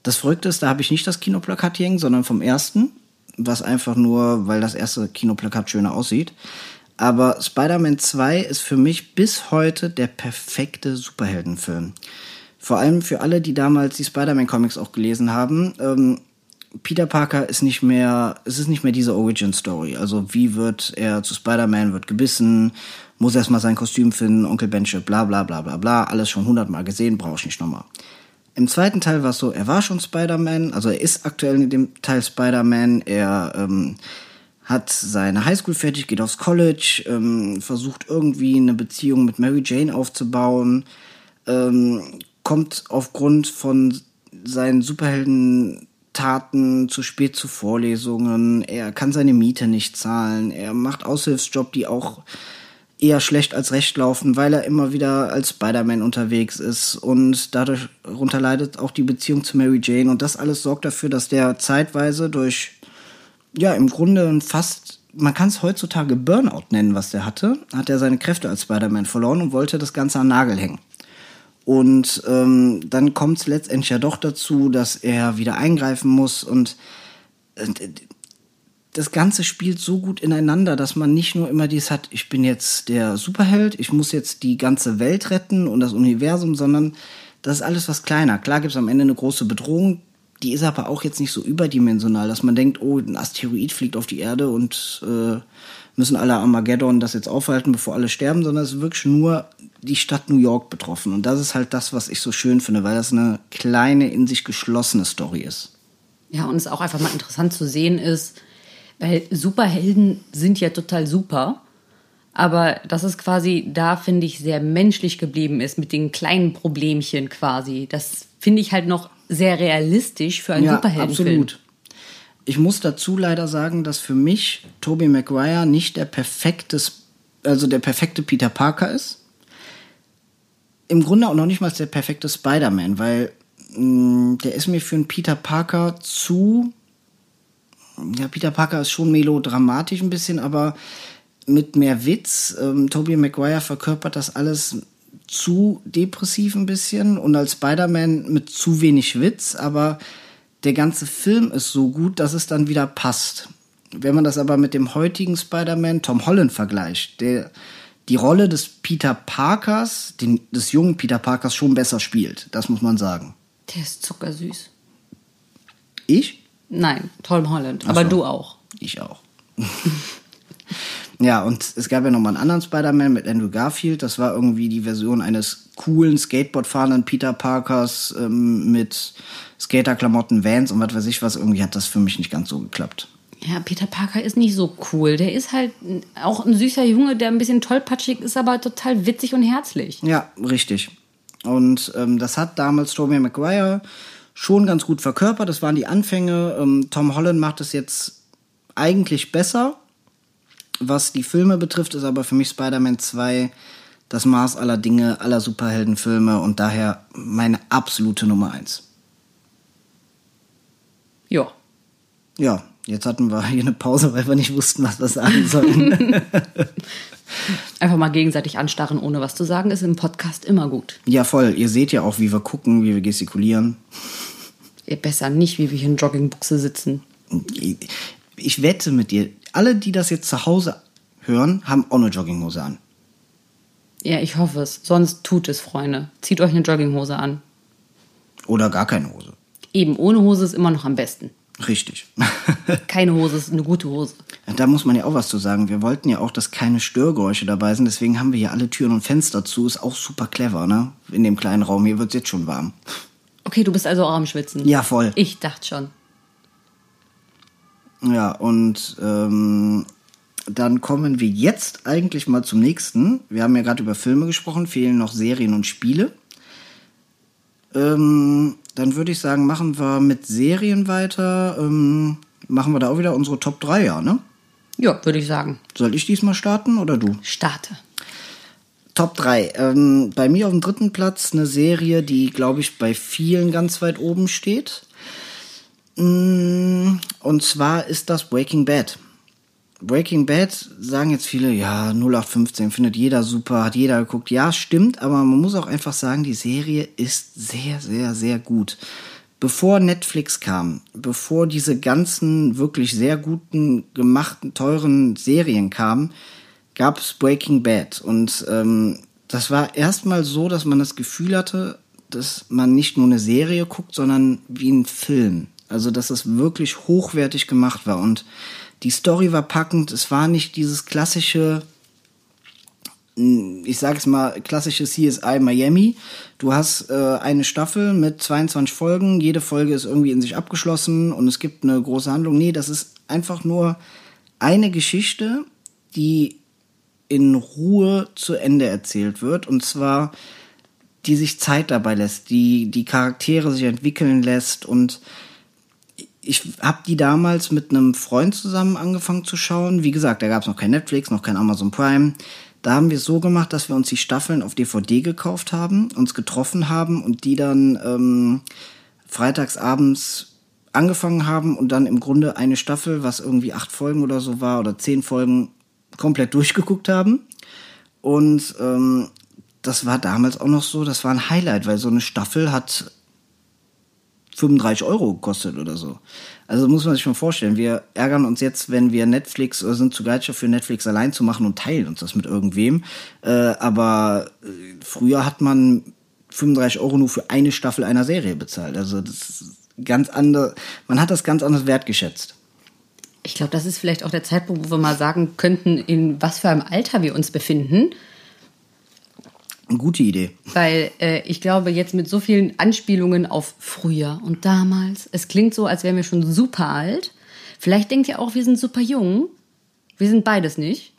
Das Verrückte ist, da habe ich nicht das Kinoplakat hängen, sondern vom ersten, was einfach nur, weil das erste Kinoplakat schöner aussieht. Aber Spider-Man 2 ist für mich bis heute der perfekte Superheldenfilm. Vor allem für alle, die damals die Spider-Man-Comics auch gelesen haben. Peter Parker ist nicht mehr, es ist nicht mehr diese Origin-Story. Also wie wird er zu Spider-Man, wird gebissen, muss erstmal sein Kostüm finden, Onkel Benche, bla bla bla bla bla. Alles schon 100-mal gesehen, brauche ich nicht nochmal. Im zweiten Teil war es so, er war schon Spider-Man, also er ist aktuell in dem Teil Spider-Man, er hat seine Highschool fertig, geht aufs College, versucht irgendwie eine Beziehung mit Mary Jane aufzubauen, kommt aufgrund von seinen Superheldentaten zu spät zu Vorlesungen, er kann seine Miete nicht zahlen, er macht Aushilfsjob, die auch eher schlecht als recht laufen, weil er immer wieder als Spider-Man unterwegs ist und dadurch runterleidet auch die Beziehung zu Mary Jane und das alles sorgt dafür, dass der zeitweise durch ja, im Grunde fast, man kann es heutzutage Burnout nennen, was der hatte, hat er seine Kräfte als Spider-Man verloren und wollte das Ganze an Nagel hängen. Und dann kommt es letztendlich ja doch dazu, dass er wieder eingreifen muss und das Ganze spielt so gut ineinander, dass man nicht nur immer dies hat, ich bin jetzt der Superheld, ich muss jetzt die ganze Welt retten und das Universum, sondern das ist alles was kleiner. Klar gibt es am Ende eine große Bedrohung, die ist aber auch jetzt nicht so überdimensional, dass man denkt, oh, ein Asteroid fliegt auf die Erde und müssen alle Armageddon das jetzt aufhalten, bevor alle sterben, sondern es ist wirklich nur die Stadt New York betroffen. Und das ist halt das, was ich so schön finde, weil das eine kleine, in sich geschlossene Story ist. Ja, und es auch einfach mal interessant zu sehen ist, weil Superhelden sind ja total super, aber dass es quasi da, finde ich, sehr menschlich geblieben ist mit den kleinen Problemchen quasi. Das finde ich halt noch sehr realistisch für einen Superheldenfilm. Ja, absolut. Ich muss dazu leider sagen, dass für mich Tobey Maguire nicht der perfekte Peter Parker ist. Im Grunde auch noch nicht mal der perfekte Spider-Man, weil der ist mir für einen Peter Parker zu... Ja, Peter Parker ist schon melodramatisch ein bisschen, aber mit mehr Witz. Tobey Maguire verkörpert das alles... zu depressiv ein bisschen und als Spider-Man mit zu wenig Witz, aber der ganze Film ist so gut, dass es dann wieder passt. Wenn man das aber mit dem heutigen Spider-Man Tom Holland vergleicht, der die Rolle des Peter Parkers, des jungen Peter Parkers schon besser spielt, das muss man sagen. Der ist zuckersüß. Ich? Nein, Tom Holland, ach so. Aber du auch. Ich auch. Ja, und es gab ja nochmal einen anderen Spider-Man mit Andrew Garfield. Das war irgendwie die Version eines coolen, skateboardfahrenden Peter Parkers mit Skaterklamotten, Vans und was weiß ich was. Irgendwie hat das für mich nicht ganz so geklappt. Ja, Peter Parker ist nicht so cool. Der ist halt auch ein süßer Junge, der ein bisschen tollpatschig ist, aber total witzig und herzlich. Ja, richtig. Und das hat damals Tobey Maguire schon ganz gut verkörpert. Das waren die Anfänge. Tom Holland macht es jetzt eigentlich besser. Was die Filme betrifft, ist aber für mich Spider-Man 2 das Maß aller Dinge, aller Superheldenfilme und daher meine absolute Nummer 1. Ja. Ja, jetzt hatten wir hier eine Pause, weil wir nicht wussten, was wir sagen sollen. Einfach mal gegenseitig anstarren, ohne was zu sagen, ist im Podcast immer gut. Ja, voll. Ihr seht ja auch, wie wir gucken, wie wir gestikulieren. Besser nicht, wie wir hier in Joggingbuchse sitzen. Ich wette mit dir, alle, die das jetzt zu Hause hören, haben auch eine Jogginghose an. Ja, ich hoffe es. Sonst tut es, Freunde. Zieht euch eine Jogginghose an. Oder gar keine Hose. Eben, ohne Hose ist immer noch am besten. Richtig. Keine Hose ist eine gute Hose. Da muss man ja auch was zu sagen. Wir wollten ja auch, dass keine Störgeräusche dabei sind. Deswegen haben wir hier alle Türen und Fenster zu. Ist auch super clever, ne? In dem kleinen Raum. Hier wird es jetzt schon warm. Okay, du bist also auch am Schwitzen. Ja, voll. Ich dachte schon. Ja, und dann kommen wir jetzt eigentlich mal zum nächsten. Wir haben ja gerade über Filme gesprochen, fehlen noch Serien und Spiele. Dann würde ich sagen, machen wir mit Serien weiter. Machen wir da auch wieder unsere Top 3, ja, ne? Ja, würde ich sagen. Soll ich diesmal starten oder du? Starte. Top 3. Bei mir auf dem 3. Platz eine Serie, die, glaube ich, bei vielen ganz weit oben steht. Und zwar ist das Breaking Bad. Breaking Bad sagen jetzt viele, ja, 0815 findet jeder super, hat jeder geguckt. Ja, stimmt, aber man muss auch einfach sagen, die Serie ist sehr, sehr, sehr gut. Bevor Netflix kam, bevor diese ganzen wirklich sehr guten, gemachten, teuren Serien kamen, gab's Breaking Bad. Und das war erstmal so, dass man das Gefühl hatte, dass man nicht nur eine Serie guckt, sondern wie ein Film. Also, dass es wirklich hochwertig gemacht war. Und die Story war packend. Es war nicht dieses klassische, ich sage es mal, klassische CSI Miami. Du hast eine Staffel mit 22 Folgen. Jede Folge ist irgendwie in sich abgeschlossen und es gibt eine große Handlung. Nee, das ist einfach nur eine Geschichte, die in Ruhe zu Ende erzählt wird. Und zwar, die sich Zeit dabei lässt, die Charaktere sich entwickeln lässt. Und ich habe die damals mit einem Freund zusammen angefangen zu schauen. Wie gesagt, da gab es noch kein Netflix, noch kein Amazon Prime. Da haben wir es so gemacht, dass wir uns die Staffeln auf DVD gekauft haben, uns getroffen haben und die dann freitagsabends angefangen haben und dann im Grunde eine Staffel, was irgendwie 8 Folgen oder so war oder 10 Folgen, komplett durchgeguckt haben. Und das war damals auch noch so, das war ein Highlight, weil so eine Staffel hat 35 Euro gekostet oder so. Also muss man sich mal vorstellen, wir ärgern uns jetzt, wenn wir Netflix oder sind zu geizig für Netflix allein zu machen und teilen uns das mit irgendwem. Aber früher hat man 35 Euro nur für eine Staffel einer Serie bezahlt. Also das ist ganz anders, man hat das ganz anders wertgeschätzt. Ich glaube, das ist vielleicht auch der Zeitpunkt, wo wir mal sagen könnten, in was für einem Alter wir uns befinden. Eine gute Idee. Weil ich glaube, jetzt mit so vielen Anspielungen auf früher und damals, es klingt so, als wären wir schon super alt. Vielleicht denkt ihr auch, wir sind super jung. Wir sind beides nicht.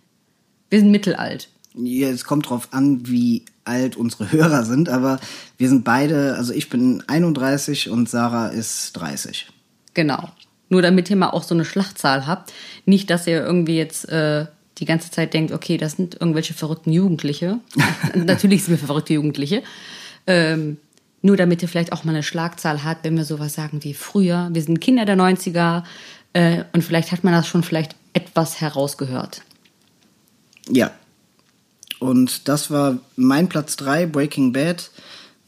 Wir sind mittelalt. Ja, es kommt drauf an, wie alt unsere Hörer sind, aber wir sind beide, also ich bin 31 und Sarah ist 30. Genau. Nur damit ihr mal auch so eine Schlachtzahl habt. Nicht, dass ihr irgendwie jetzt die ganze Zeit denkt, okay, das sind irgendwelche verrückten Jugendliche. Natürlich sind wir verrückte Jugendliche. Nur damit ihr vielleicht auch mal eine Schlagzahl habt, wenn wir sowas sagen wie früher. Wir sind Kinder der 90er. Und vielleicht hat man das schon vielleicht etwas herausgehört. Ja. Und das war mein Platz 3, Breaking Bad.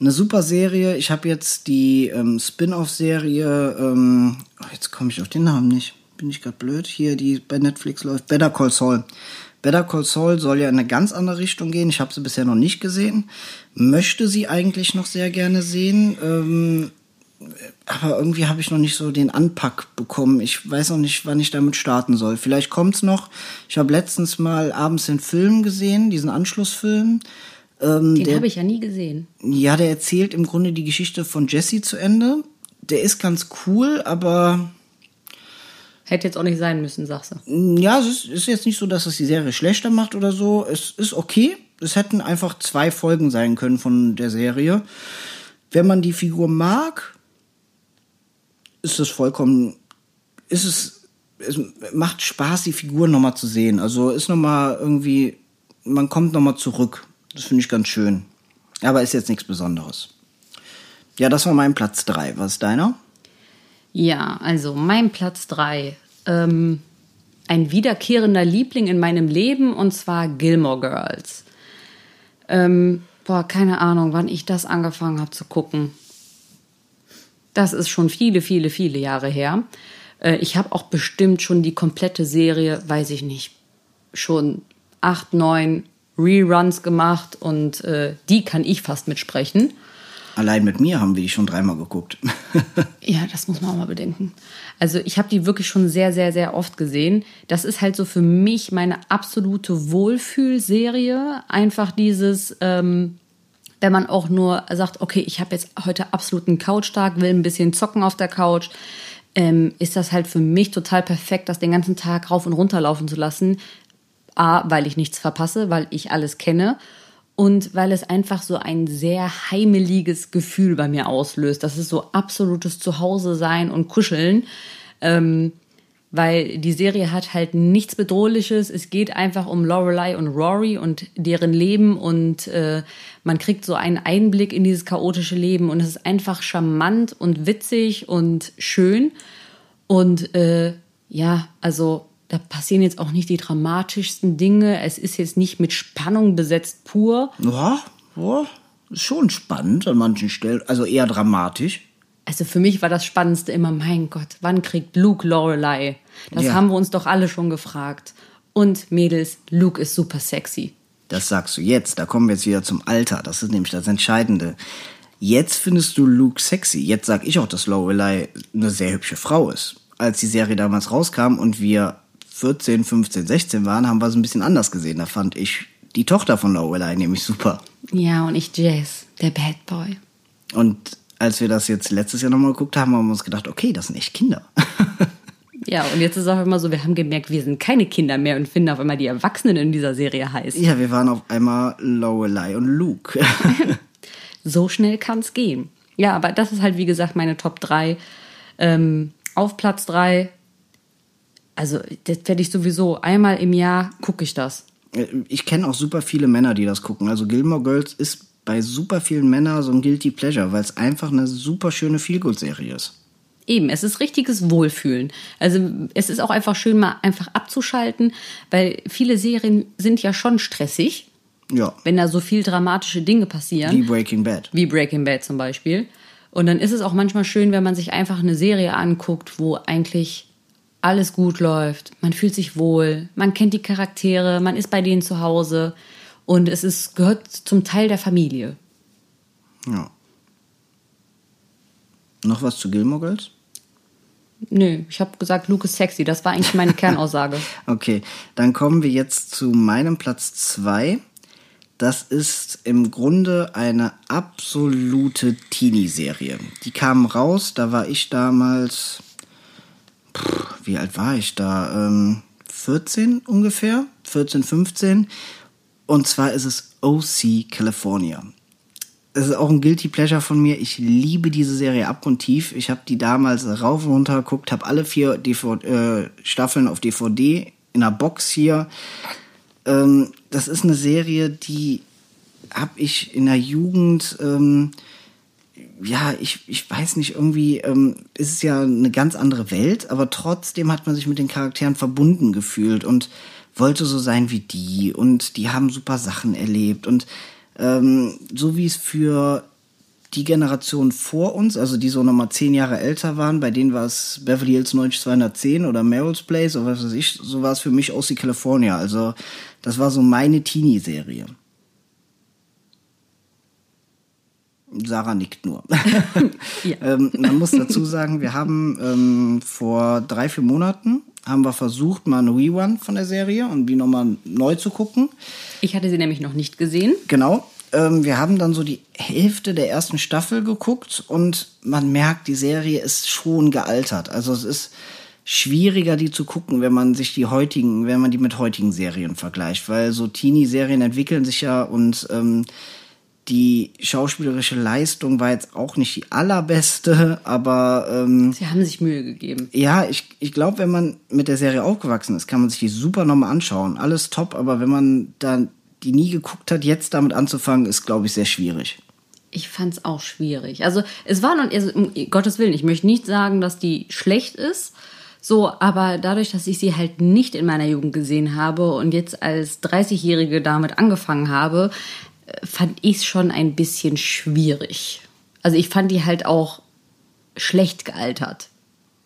Eine super Serie. Ich habe jetzt die Spin-Off-Serie, jetzt komme ich auf den Namen nicht. Bin ich gerade blöd, hier, die bei Netflix läuft, Better Call Saul. Better Call Saul soll ja in eine ganz andere Richtung gehen. Ich habe sie bisher noch nicht gesehen. Möchte sie eigentlich noch sehr gerne sehen. Aber irgendwie habe ich noch nicht so den Anpack bekommen. Ich weiß noch nicht, wann ich damit starten soll. Vielleicht kommt's noch. Ich habe letztens mal abends den Film gesehen, diesen Anschlussfilm. Den habe ich ja nie gesehen. Ja, der erzählt im Grunde die Geschichte von Jesse zu Ende. Der ist ganz cool, aber... Hätte jetzt auch nicht sein müssen, sagst du. Ja, es ist jetzt nicht so, dass es die Serie schlechter macht oder so. Es ist okay. Es hätten einfach 2 Folgen sein können von der Serie. Wenn man die Figur mag, ist es vollkommen... Es macht Spaß, die Figur nochmal zu sehen. Also ist nochmal irgendwie... Man kommt nochmal zurück. Das finde ich ganz schön. Aber ist jetzt nichts Besonderes. Ja, das war mein Platz 3. Was ist deiner? Ja, also mein Platz 3. Ein wiederkehrender Liebling in meinem Leben, und zwar Gilmore Girls. Keine Ahnung, wann ich das angefangen habe zu gucken. Das ist schon viele, viele, viele Jahre her. Ich habe auch bestimmt schon die komplette Serie, weiß ich nicht, schon 8, 9 Reruns gemacht und die kann ich fast mitsprechen. Allein mit mir haben wir die schon 3-mal geguckt. Ja, das muss man auch mal bedenken. Also ich habe die wirklich schon sehr, sehr, sehr oft gesehen. Das ist halt so für mich meine absolute Wohlfühlserie. Einfach dieses, wenn man auch nur sagt, okay, ich habe jetzt heute absoluten Couch-Tag, will ein bisschen zocken auf der Couch, ist das halt für mich total perfekt, das den ganzen Tag rauf und runter laufen zu lassen. A, weil ich nichts verpasse, weil ich alles kenne. Und weil es einfach so ein sehr heimeliges Gefühl bei mir auslöst. Das ist so absolutes Zuhause sein und Kuscheln. Weil die Serie hat halt nichts Bedrohliches. Es geht einfach um Lorelei und Rory und deren Leben. Und man kriegt so einen Einblick in dieses chaotische Leben. Und es ist einfach charmant und witzig und schön. Und da passieren jetzt auch nicht die dramatischsten Dinge. Es ist jetzt nicht mit Spannung besetzt pur. Ja, ist schon spannend an manchen Stellen. Also eher dramatisch. Also für mich war das Spannendste immer, mein Gott, wann kriegt Luke Lorelei? Das haben wir uns doch alle schon gefragt. Und Mädels, Luke ist super sexy. Das sagst du jetzt, da kommen wir jetzt wieder zum Alter, das ist nämlich das Entscheidende. Jetzt findest du Luke sexy, jetzt sag ich auch, dass Lorelei eine sehr hübsche Frau ist. Als die Serie damals rauskam und wir 14, 15, 16 waren, haben wir es ein bisschen anders gesehen. Da fand ich die Tochter von Lorelei nämlich super. Ja, und ich Jess, der Bad Boy. Und als wir das jetzt letztes Jahr nochmal geguckt haben, haben wir uns gedacht, okay, das sind echt Kinder. Ja, und jetzt ist es auf einmal so, wir haben gemerkt, wir sind keine Kinder mehr und finden auf einmal die Erwachsenen in dieser Serie heiß. Ja, wir waren auf einmal Lorelei und Luke. So schnell kann es gehen. Ja, aber das ist halt, wie gesagt, meine Top 3. Auf Platz 3, also das werde ich sowieso, einmal im Jahr gucke ich das. Ich kenne auch super viele Männer, die das gucken. Also Gilmore Girls ist bei super vielen Männern so ein Guilty Pleasure, weil es einfach eine super schöne Feelgood-Serie ist. Eben, es ist richtiges Wohlfühlen. Also es ist auch einfach schön, mal einfach abzuschalten, weil viele Serien sind ja schon stressig, ja, wenn da so viel dramatische Dinge passieren. Wie Breaking Bad. Wie Breaking Bad zum Beispiel. Und dann ist es auch manchmal schön, wenn man sich einfach eine Serie anguckt, wo eigentlich alles gut läuft. Man fühlt sich wohl, man kennt die Charaktere, man ist bei denen zu Hause und es ist, gehört zum Teil der Familie. Ja. Noch was zu Gilmore Girls? Nö, ich habe gesagt, Luke ist sexy. Das war eigentlich meine Kernaussage. Okay, dann kommen wir jetzt zu meinem Platz 2. Das ist im Grunde eine absolute Teenie-Serie. Die kamen raus, da war ich damals... wie alt war ich da? 14 ungefähr? 14, 15. Und zwar ist es OC California. Das ist auch ein Guilty Pleasure von mir. Ich liebe diese Serie abgrundtief. Ich habe die damals rauf und runter geguckt, habe alle 4 Staffeln auf DVD in einer Box hier. Das ist eine Serie, die habe ich in der Jugend, ich weiß nicht, irgendwie ist es ja eine ganz andere Welt, aber trotzdem hat man sich mit den Charakteren verbunden gefühlt und wollte so sein wie die und die haben super Sachen erlebt und so wie es für die Generation vor uns, also die so nochmal 10 Jahre älter waren, bei denen war es Beverly Hills 90210 oder Meryl's Place oder was weiß ich, so war es für mich OC California. Also das war so meine Teenie-Serie. Sarah nickt nur. Ja. Man muss dazu sagen, wir haben vor 3-4 Monaten haben wir versucht, mal einen Rerun von der Serie und die nochmal neu zu gucken. Ich hatte sie nämlich noch nicht gesehen. Genau. Wir haben dann so die Hälfte der ersten Staffel geguckt und man merkt, die Serie ist schon gealtert. Also es ist schwieriger, die zu gucken, wenn man sich wenn man die mit heutigen Serien vergleicht. Weil so Teenie-Serien entwickeln sich ja und die schauspielerische Leistung war jetzt auch nicht die allerbeste, aber... sie haben sich Mühe gegeben. Ja, ich glaube, wenn man mit der Serie aufgewachsen ist, kann man sich die super nochmal anschauen. Alles top, aber wenn man dann die nie geguckt hat, jetzt damit anzufangen, ist, glaube ich, sehr schwierig. Ich fand es auch schwierig. Also es war, um Gottes Willen, ich möchte nicht sagen, dass die schlecht ist, so, aber dadurch, dass ich sie halt nicht in meiner Jugend gesehen habe und jetzt als 30-Jährige damit angefangen habe, fand ich es schon ein bisschen schwierig. Also ich fand die halt auch schlecht gealtert.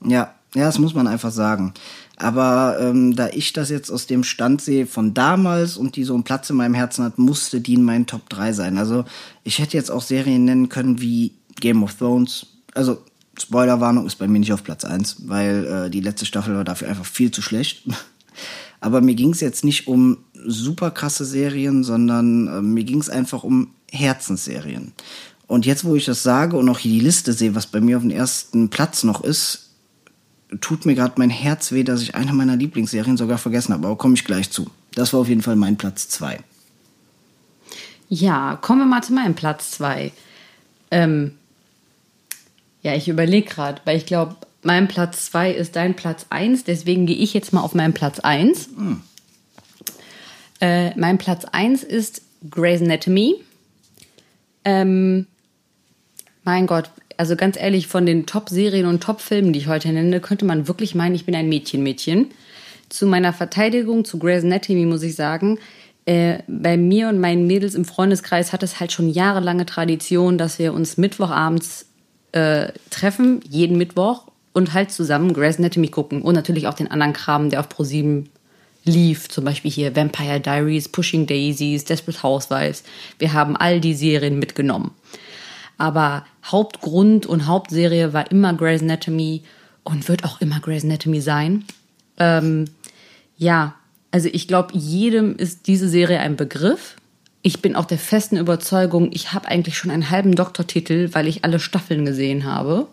Ja, das muss man einfach sagen. Aber da ich das jetzt aus dem Stand sehe von damals und die so einen Platz in meinem Herzen hat, musste die in meinen Top 3 sein. Also ich hätte jetzt auch Serien nennen können wie Game of Thrones. Also Spoilerwarnung ist bei mir nicht auf Platz 1, weil die letzte Staffel war dafür einfach viel zu schlecht. Aber mir ging es jetzt nicht um super krasse Serien, sondern mir ging es einfach um Herzensserien. Und jetzt, wo ich das sage und auch hier die Liste sehe, was bei mir auf dem ersten Platz noch ist, tut mir gerade mein Herz weh, dass ich eine meiner Lieblingsserien sogar vergessen habe. Aber komme ich gleich zu. Das war auf jeden Fall mein Platz 2. Ja, kommen wir mal zu meinem Platz 2. Ich überlege gerade, weil ich glaube, mein Platz 2 ist dein Platz 1. Deswegen gehe ich jetzt mal auf meinen Platz 1. Hm. Mein Platz 1 ist Grey's Anatomy. Mein Gott, also ganz ehrlich, von den Top-Serien und Top-Filmen, die ich heute nenne, könnte man wirklich meinen, ich bin ein Mädchen. Zu meiner Verteidigung, zu Grey's Anatomy muss ich sagen, bei mir und meinen Mädels im Freundeskreis hat es halt schon jahrelange Tradition, dass wir uns mittwochabends treffen, jeden Mittwoch, und halt zusammen Grey's Anatomy gucken. Und natürlich auch den anderen Kram, der auf ProSieben lief. Zum Beispiel hier Vampire Diaries, Pushing Daisies, Desperate Housewives. Wir haben all die Serien mitgenommen. Aber Hauptgrund und Hauptserie war immer Grey's Anatomy und wird auch immer Grey's Anatomy sein. Ja, also ich glaube, jedem ist diese Serie ein Begriff. Ich bin auch der festen Überzeugung, ich habe eigentlich schon einen halben Doktortitel, weil ich alle Staffeln gesehen habe.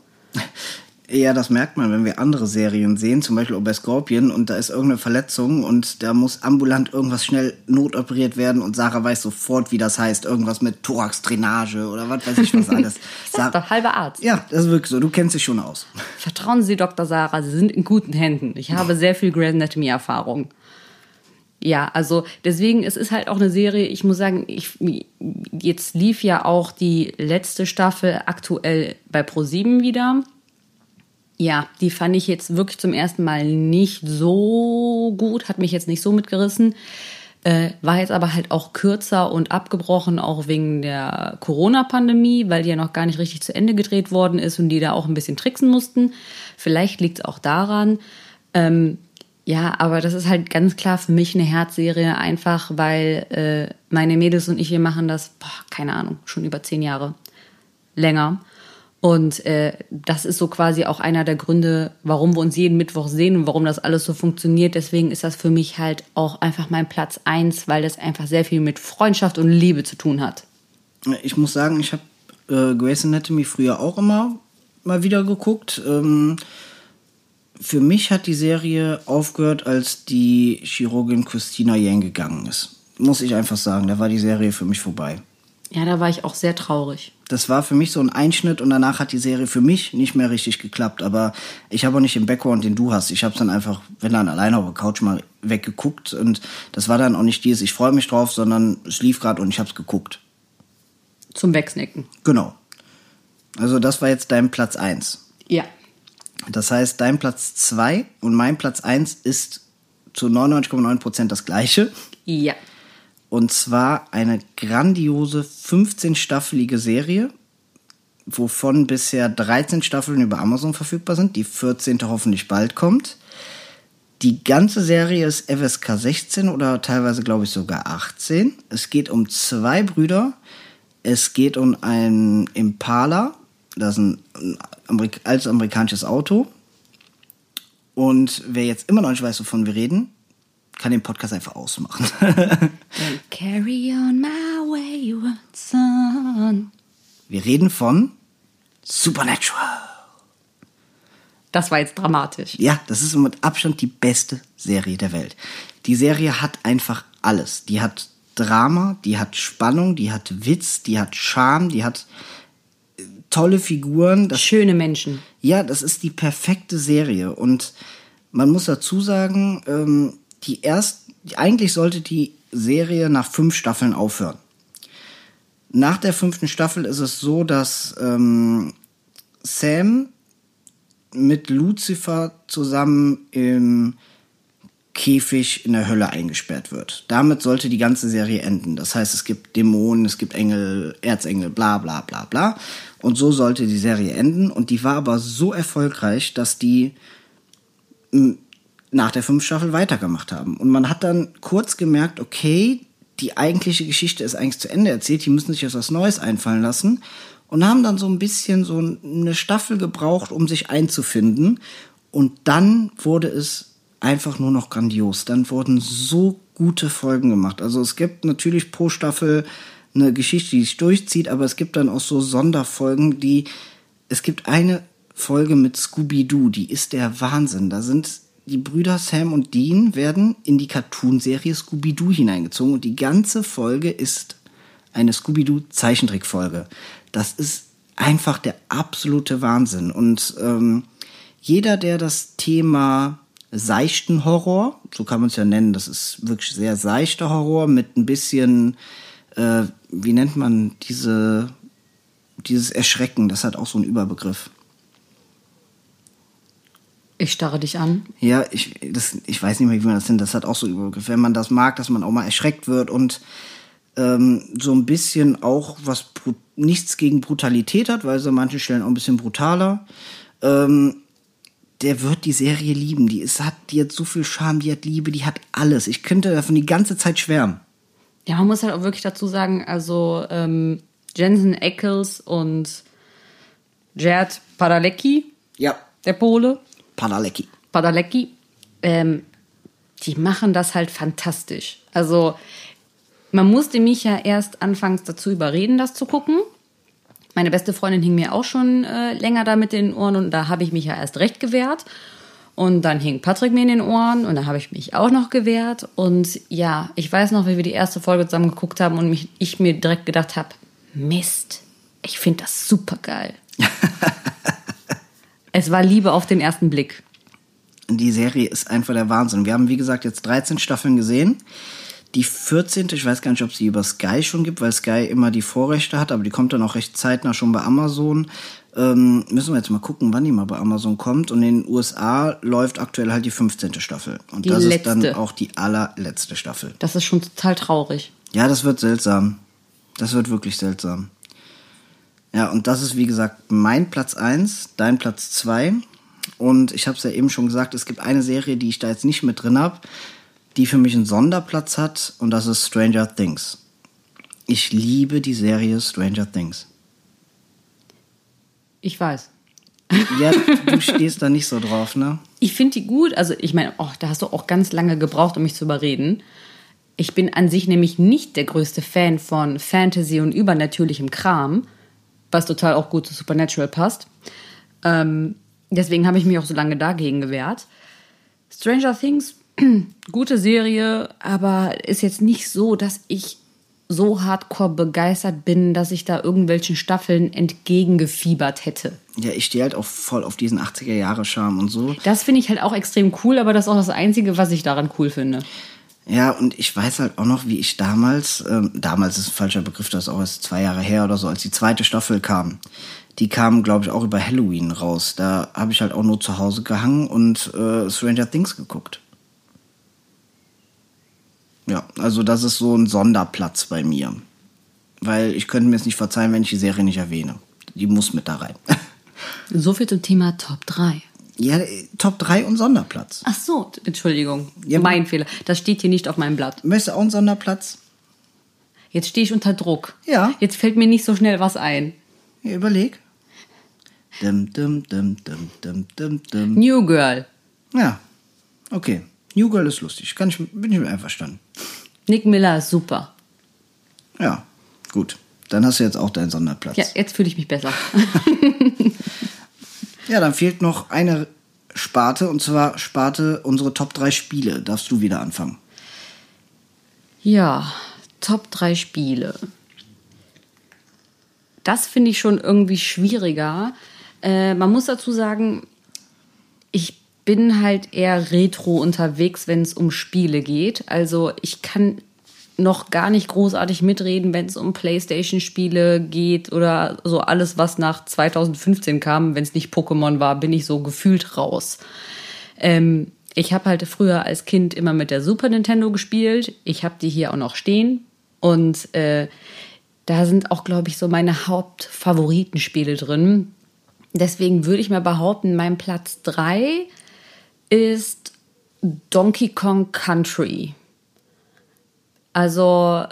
Ja, das merkt man, wenn wir andere Serien sehen, zum Beispiel auch bei Scorpion, und da ist irgendeine Verletzung und da muss ambulant irgendwas schnell notoperiert werden und Sarah weiß sofort, wie das heißt. Irgendwas mit Thorax-Drainage oder was weiß ich was alles. Das ist doch halber Arzt. Ja, das ist wirklich so. Du kennst dich schon aus. Vertrauen Sie Dr. Sarah, Sie sind in guten Händen. Ich habe sehr viel Grey's Anatomy-Erfahrung. Ja, also deswegen, es ist halt auch eine Serie, ich muss sagen, jetzt lief ja auch die letzte Staffel aktuell bei ProSieben wieder. Ja, die fand ich jetzt wirklich zum ersten Mal nicht so gut, hat mich jetzt nicht so mitgerissen, war jetzt aber halt auch kürzer und abgebrochen, auch wegen der Corona-Pandemie, weil die ja noch gar nicht richtig zu Ende gedreht worden ist und die da auch ein bisschen tricksen mussten. Vielleicht liegt es auch daran, ja, aber das ist halt ganz klar für mich eine Herzserie, einfach weil meine Mädels und ich, wir machen das, keine Ahnung, schon über 10 Jahre länger. Und das ist so quasi auch einer der Gründe, warum wir uns jeden Mittwoch sehen und warum das alles so funktioniert. Deswegen ist das für mich halt auch einfach mein Platz 1, weil das einfach sehr viel mit Freundschaft und Liebe zu tun hat. Ich muss sagen, ich habe Grey's Anatomy früher auch immer mal wieder geguckt. Für mich hat die Serie aufgehört, als die Chirurgin Christina Yang gegangen ist. Muss ich einfach sagen, da war die Serie für mich vorbei. Ja, da war ich auch sehr traurig. Das war für mich so ein Einschnitt und danach hat die Serie für mich nicht mehr richtig geklappt. Aber ich habe auch nicht den Background, den du hast. Ich habe es dann einfach, wenn dann alleine auf der Couch mal weggeguckt. Und das war dann auch nicht dieses, ich freue mich drauf, sondern es lief gerade und ich habe es geguckt. Zum Wegsnacken. Genau. Also das war jetzt dein Platz 1. Ja. Das heißt, dein Platz 2 und mein Platz 1 ist zu 99,9% das gleiche. Ja. Und zwar eine grandiose 15-staffelige Serie, wovon bisher 13 Staffeln über Amazon verfügbar sind, die 14. hoffentlich bald kommt. Die ganze Serie ist FSK 16 oder teilweise, glaube ich, sogar 18. Es geht um 2 Brüder. Es geht um einen Impala. Das ist ein altes amerikanisches Auto. Und wer jetzt immer noch nicht weiß, wovon wir reden, kann den Podcast einfach ausmachen. Carry on my wayward son. Wir reden von Supernatural. Das war jetzt dramatisch. Ja, das ist mit Abstand die beste Serie der Welt. Die Serie hat einfach alles. Die hat Drama, die hat Spannung, die hat Witz, die hat Charme, die hat tolle Figuren. Schöne Menschen. Ja, das ist die perfekte Serie. Und man muss dazu sagen, eigentlich sollte die Serie nach 5 Staffeln aufhören. Nach der 5. Staffel ist es so, dass Sam mit Lucifer zusammen im Käfig in der Hölle eingesperrt wird. Damit sollte die ganze Serie enden. Das heißt, es gibt Dämonen, es gibt Engel, Erzengel, bla bla bla bla. Und so sollte die Serie enden. Und die war aber so erfolgreich, dass die nach der 5. Staffel weitergemacht haben. Und man hat dann kurz gemerkt, okay, die eigentliche Geschichte ist eigentlich zu Ende erzählt, die müssen sich jetzt was Neues einfallen lassen. Und haben dann so ein bisschen so eine Staffel gebraucht, um sich einzufinden. Und dann wurde es einfach nur noch grandios. Dann wurden so gute Folgen gemacht. Also es gibt natürlich pro Staffel eine Geschichte, die sich durchzieht, aber es gibt dann auch so Sonderfolgen, es gibt eine Folge mit Scooby-Doo, die ist der Wahnsinn. Da sind die Brüder Sam und Dean werden in die Cartoonserie Scooby-Doo hineingezogen und die ganze Folge ist eine Scooby-Doo-Zeichentrickfolge. Das ist einfach der absolute Wahnsinn. Und jeder, der das Thema seichten Horror, so kann man es ja nennen, das ist wirklich sehr seichter Horror mit ein bisschen, wie nennt man dieses Erschrecken, das hat auch so einen Überbegriff. Ich starre dich an. Ja, ich weiß nicht mehr, wie man das nennt, das hat auch so einen Überbegriff. Wenn man das mag, dass man auch mal erschreckt wird und so ein bisschen auch was, nichts gegen Brutalität hat, weil so manche Stellen auch ein bisschen brutaler. der wird die Serie lieben. Die hat so viel Charme, die hat Liebe, die hat alles. Ich könnte davon die ganze Zeit schwärmen. Ja, man muss halt auch wirklich dazu sagen, also Jensen Ackles und Jared Padalecki, ja, der Pole. Padalecki. Die machen das halt fantastisch. Also man musste mich ja erst anfangs dazu überreden, das zu gucken. Meine beste Freundin hing mir auch schon länger da mit den Ohren und da habe ich mich ja erst recht gewehrt. Und dann hing Patrick mir in den Ohren und da habe ich mich auch noch gewehrt. Und ja, ich weiß noch, wie wir die erste Folge zusammen geguckt haben und ich mir direkt gedacht habe, Mist, ich finde das super geil. Es war Liebe auf den ersten Blick. Die Serie ist einfach der Wahnsinn. Wir haben, wie gesagt, jetzt 13 Staffeln gesehen. Die 14., ich weiß gar nicht, ob es die über Sky schon gibt, weil Sky immer die Vorrechte hat, aber die kommt dann auch recht zeitnah schon bei Amazon. Müssen wir jetzt mal gucken, wann die mal bei Amazon kommt. Und in den USA läuft aktuell halt die 15. Staffel. Und die letzte. Ist dann auch die allerletzte Staffel. Das ist schon total traurig. Ja, das wird seltsam. Das wird wirklich seltsam. Ja, und das ist, wie gesagt, mein Platz 1, dein Platz 2. Und ich habe es ja eben schon gesagt, es gibt eine Serie, die ich da jetzt nicht mit drin habe, die für mich einen Sonderplatz hat, und das ist Stranger Things. Ich liebe die Serie Stranger Things. Ich weiß. Ja, du stehst da nicht so drauf, ne? Ich finde die gut. Also ich meine, da hast du auch ganz lange gebraucht, um mich zu überreden. Ich bin an sich nämlich nicht der größte Fan von Fantasy und übernatürlichem Kram, was total auch gut zu Supernatural passt. Deswegen habe ich mich auch so lange dagegen gewehrt. Stranger Things, gute Serie, aber ist jetzt nicht so, dass ich so hardcore begeistert bin, dass ich da irgendwelchen Staffeln entgegengefiebert hätte. Ja, ich stehe halt auch voll auf diesen 80er-Jahre-Charme und so. Das finde ich halt auch extrem cool, aber das ist auch das Einzige, was ich daran cool finde. Ja, und ich weiß halt auch noch, wie ich damals ist ein falscher Begriff, das ist auch erst 2 Jahre her oder so, als die zweite Staffel kam. Die kamen, glaube ich, auch über Halloween raus. Da habe ich halt auch nur zu Hause gehangen und Stranger Things geguckt. Ja, also das ist so ein Sonderplatz bei mir. Weil ich könnte mir es nicht verzeihen, wenn ich die Serie nicht erwähne. Die muss mit da rein. So viel zum Thema Top 3. Ja, Top 3 und Sonderplatz. Ach so, Entschuldigung, ja, mein Fehler. Das steht hier nicht auf meinem Blatt. Möchtest du auch einen Sonderplatz? Jetzt stehe ich unter Druck. Ja. Jetzt fällt mir nicht so schnell was ein. Ja, überleg. New Girl. Ja, okay. New Girl ist lustig. Bin ich mit einverstanden. Nick Miller ist super. Ja, gut. Dann hast du jetzt auch deinen Sonderplatz. Ja, jetzt fühle ich mich besser. Ja, dann fehlt noch eine Sparte, und zwar Sparte unsere Top 3 Spiele. Darfst du wieder anfangen? Ja, Top 3 Spiele. Das finde ich schon irgendwie schwieriger. Man muss dazu sagen, ich bin halt eher retro unterwegs, wenn es um Spiele geht. Also ich kann noch gar nicht großartig mitreden, wenn es um PlayStation-Spiele geht oder so alles, was nach 2015 kam. Wenn es nicht Pokémon war, bin ich so gefühlt raus. Ich habe halt früher als Kind immer mit der Super Nintendo gespielt. Ich habe die hier auch noch stehen. Und da sind auch, glaube ich, so meine Hauptfavoritenspiele drin. Deswegen würde ich mal behaupten, mein Platz 3 ist Donkey Kong Country. Also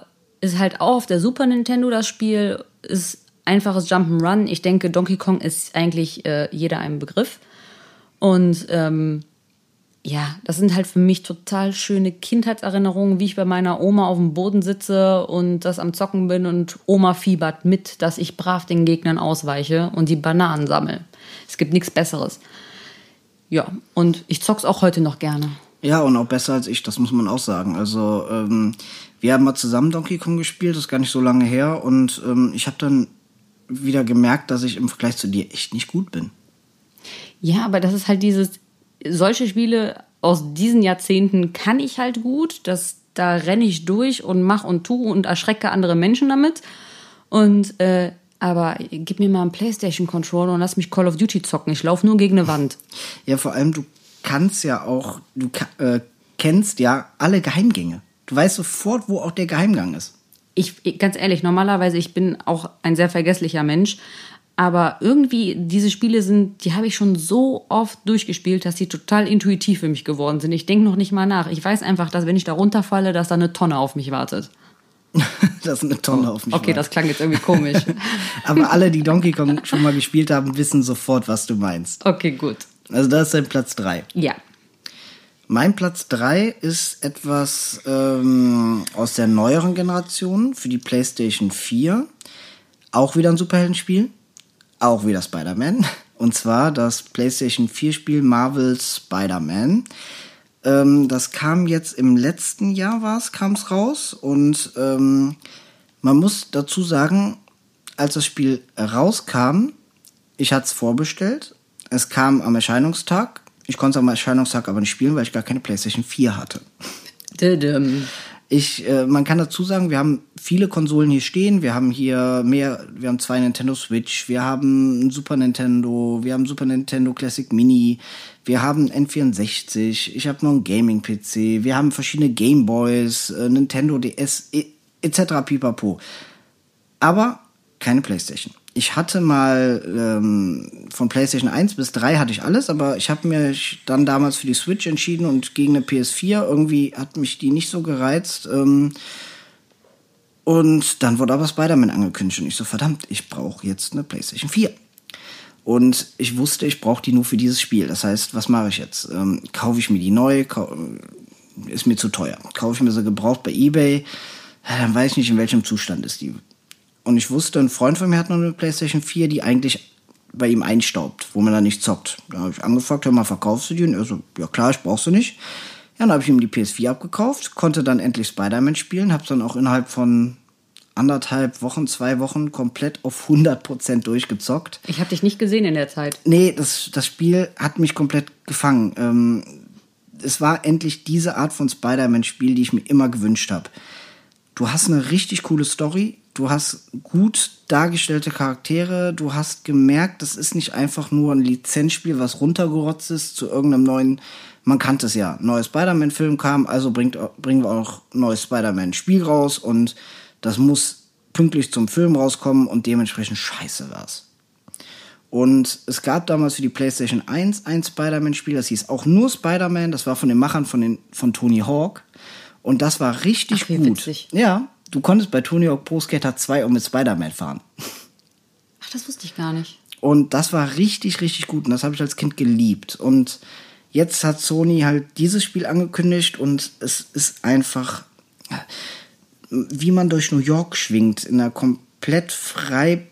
ist halt auch auf der Super Nintendo das Spiel, ist einfaches Jump'n'Run. Ich denke, Donkey Kong ist eigentlich jeder ein Begriff. Und ja, das sind halt für mich total schöne Kindheitserinnerungen, wie ich bei meiner Oma auf dem Boden sitze und das am Zocken bin und Oma fiebert mit, dass ich brav den Gegnern ausweiche und die Bananen sammle. Es gibt nichts Besseres. Ja, und ich zock's auch heute noch gerne. Ja, und auch besser als ich, das muss man auch sagen. Also wir haben mal zusammen Donkey Kong gespielt, das ist gar nicht so lange her. Und ich habe dann wieder gemerkt, dass ich im Vergleich zu dir echt nicht gut bin. Ja, aber das ist halt solche Spiele aus diesen Jahrzehnten kann ich halt gut. Da renne ich durch und mach und tu und erschrecke andere Menschen damit. Und aber gib mir mal einen PlayStation-Controller und lass mich Call of Duty zocken. Ich laufe nur gegen eine Wand. Ja, vor allem, du kennst ja alle Geheimgänge. Du weißt sofort, wo auch der Geheimgang ist. Ganz ehrlich, normalerweise, ich bin auch ein sehr vergesslicher Mensch. Aber irgendwie, diese Spiele sind, die habe ich schon so oft durchgespielt, dass die total intuitiv für mich geworden sind. Ich denke noch nicht mal nach. Ich weiß einfach, dass wenn ich da runterfalle, dass da eine Tonne auf mich wartet. Dass eine Tonne auf mich wartet. Okay, das klang jetzt irgendwie komisch. Aber alle, die Donkey Kong schon mal gespielt haben, wissen sofort, was du meinst. Okay, gut. Also das ist dein Platz 3. Ja. Mein Platz 3 ist etwas aus der neueren Generation für die PlayStation 4. Auch wieder ein Superheldenspiel. Auch wieder Spider-Man. Und zwar das PlayStation 4-Spiel Marvel's Spider-Man. Das kam jetzt im letzten Jahr, kam's raus. Und man muss dazu sagen, als das Spiel rauskam, ich hatte es vorbestellt. Es kam am Erscheinungstag. Ich konnte es am Erscheinungstag aber nicht spielen, weil ich gar keine PlayStation 4 hatte. Man kann dazu sagen, wir haben viele Konsolen hier stehen. Wir haben hier wir haben 2 Nintendo Switch, wir haben ein Super Nintendo, wir haben Super Nintendo Classic Mini, wir haben N64, ich habe noch einen Gaming-PC, wir haben verschiedene Gameboys, Nintendo DS etc. pipapo. Aber keine PlayStation. Ich hatte mal von PlayStation 1 bis 3 hatte ich alles, aber ich habe mich dann damals für die Switch entschieden und gegen eine PS4. Irgendwie hat mich die nicht so gereizt. Und dann wurde aber Spider-Man angekündigt. Und ich so, verdammt, ich brauche jetzt eine PlayStation 4. Und ich wusste, ich brauche die nur für dieses Spiel. Das heißt, was mache ich jetzt? Kaufe ich mir die neu? Ist mir zu teuer. Kaufe ich mir sie gebraucht bei eBay? Dann weiß ich nicht, in welchem Zustand ist die. Und ich wusste, ein Freund von mir hat noch eine PlayStation 4, die eigentlich bei ihm einstaubt, wo man da nicht zockt. Da habe ich angefragt, hör mal, verkaufst du die? Und er so, ja klar, ich brauch sie nicht. Ja, dann habe ich ihm die PS4 abgekauft, konnte dann endlich Spider-Man spielen, habe es dann auch innerhalb von 2 Wochen komplett auf 100% durchgezockt. Ich habe dich nicht gesehen in der Zeit. Nee, das Spiel hat mich komplett gefangen. Es war endlich diese Art von Spider-Man-Spiel, die ich mir immer gewünscht habe. Du hast eine richtig coole Story, du hast gut dargestellte Charaktere, du hast gemerkt, das ist nicht einfach nur ein Lizenzspiel, was runtergerotzt ist zu irgendeinem neuen, man kannte es ja, neuer Spider-Man-Film kam, also bringen wir auch ein neues Spider-Man-Spiel raus und das muss pünktlich zum Film rauskommen und dementsprechend scheiße war's. Und es gab damals für die PlayStation 1 ein Spider-Man-Spiel, das hieß auch nur Spider-Man, das war von den Machern von Tony Hawk. Und das war richtig gut. Witzig. Ja, du konntest bei Tony Hawk Pro Skater 2 auch mit Spider-Man fahren. Ach, das wusste ich gar nicht. Und das war richtig, richtig gut. Und das habe ich als Kind geliebt. Und jetzt hat Sony halt dieses Spiel angekündigt. Und es ist einfach, wie man durch New York schwingt. In einer komplett frei...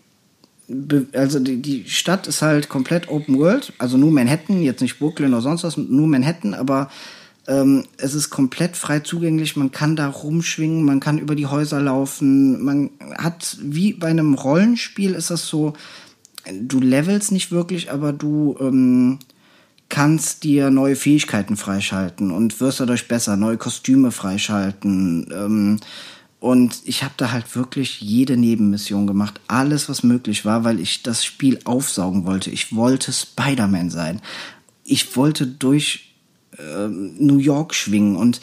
Also die Stadt ist halt komplett Open World. Also nur Manhattan, jetzt nicht Brooklyn oder sonst was. Nur Manhattan, aber... es ist komplett frei zugänglich, man kann da rumschwingen, man kann über die Häuser laufen, man hat, wie bei einem Rollenspiel ist das so, du levelst nicht wirklich, aber du kannst dir neue Fähigkeiten freischalten und wirst dadurch besser, neue Kostüme freischalten und ich habe da halt wirklich jede Nebenmission gemacht, alles was möglich war, weil ich das Spiel aufsaugen wollte, ich wollte Spider-Man sein, ich wollte durch New York schwingen und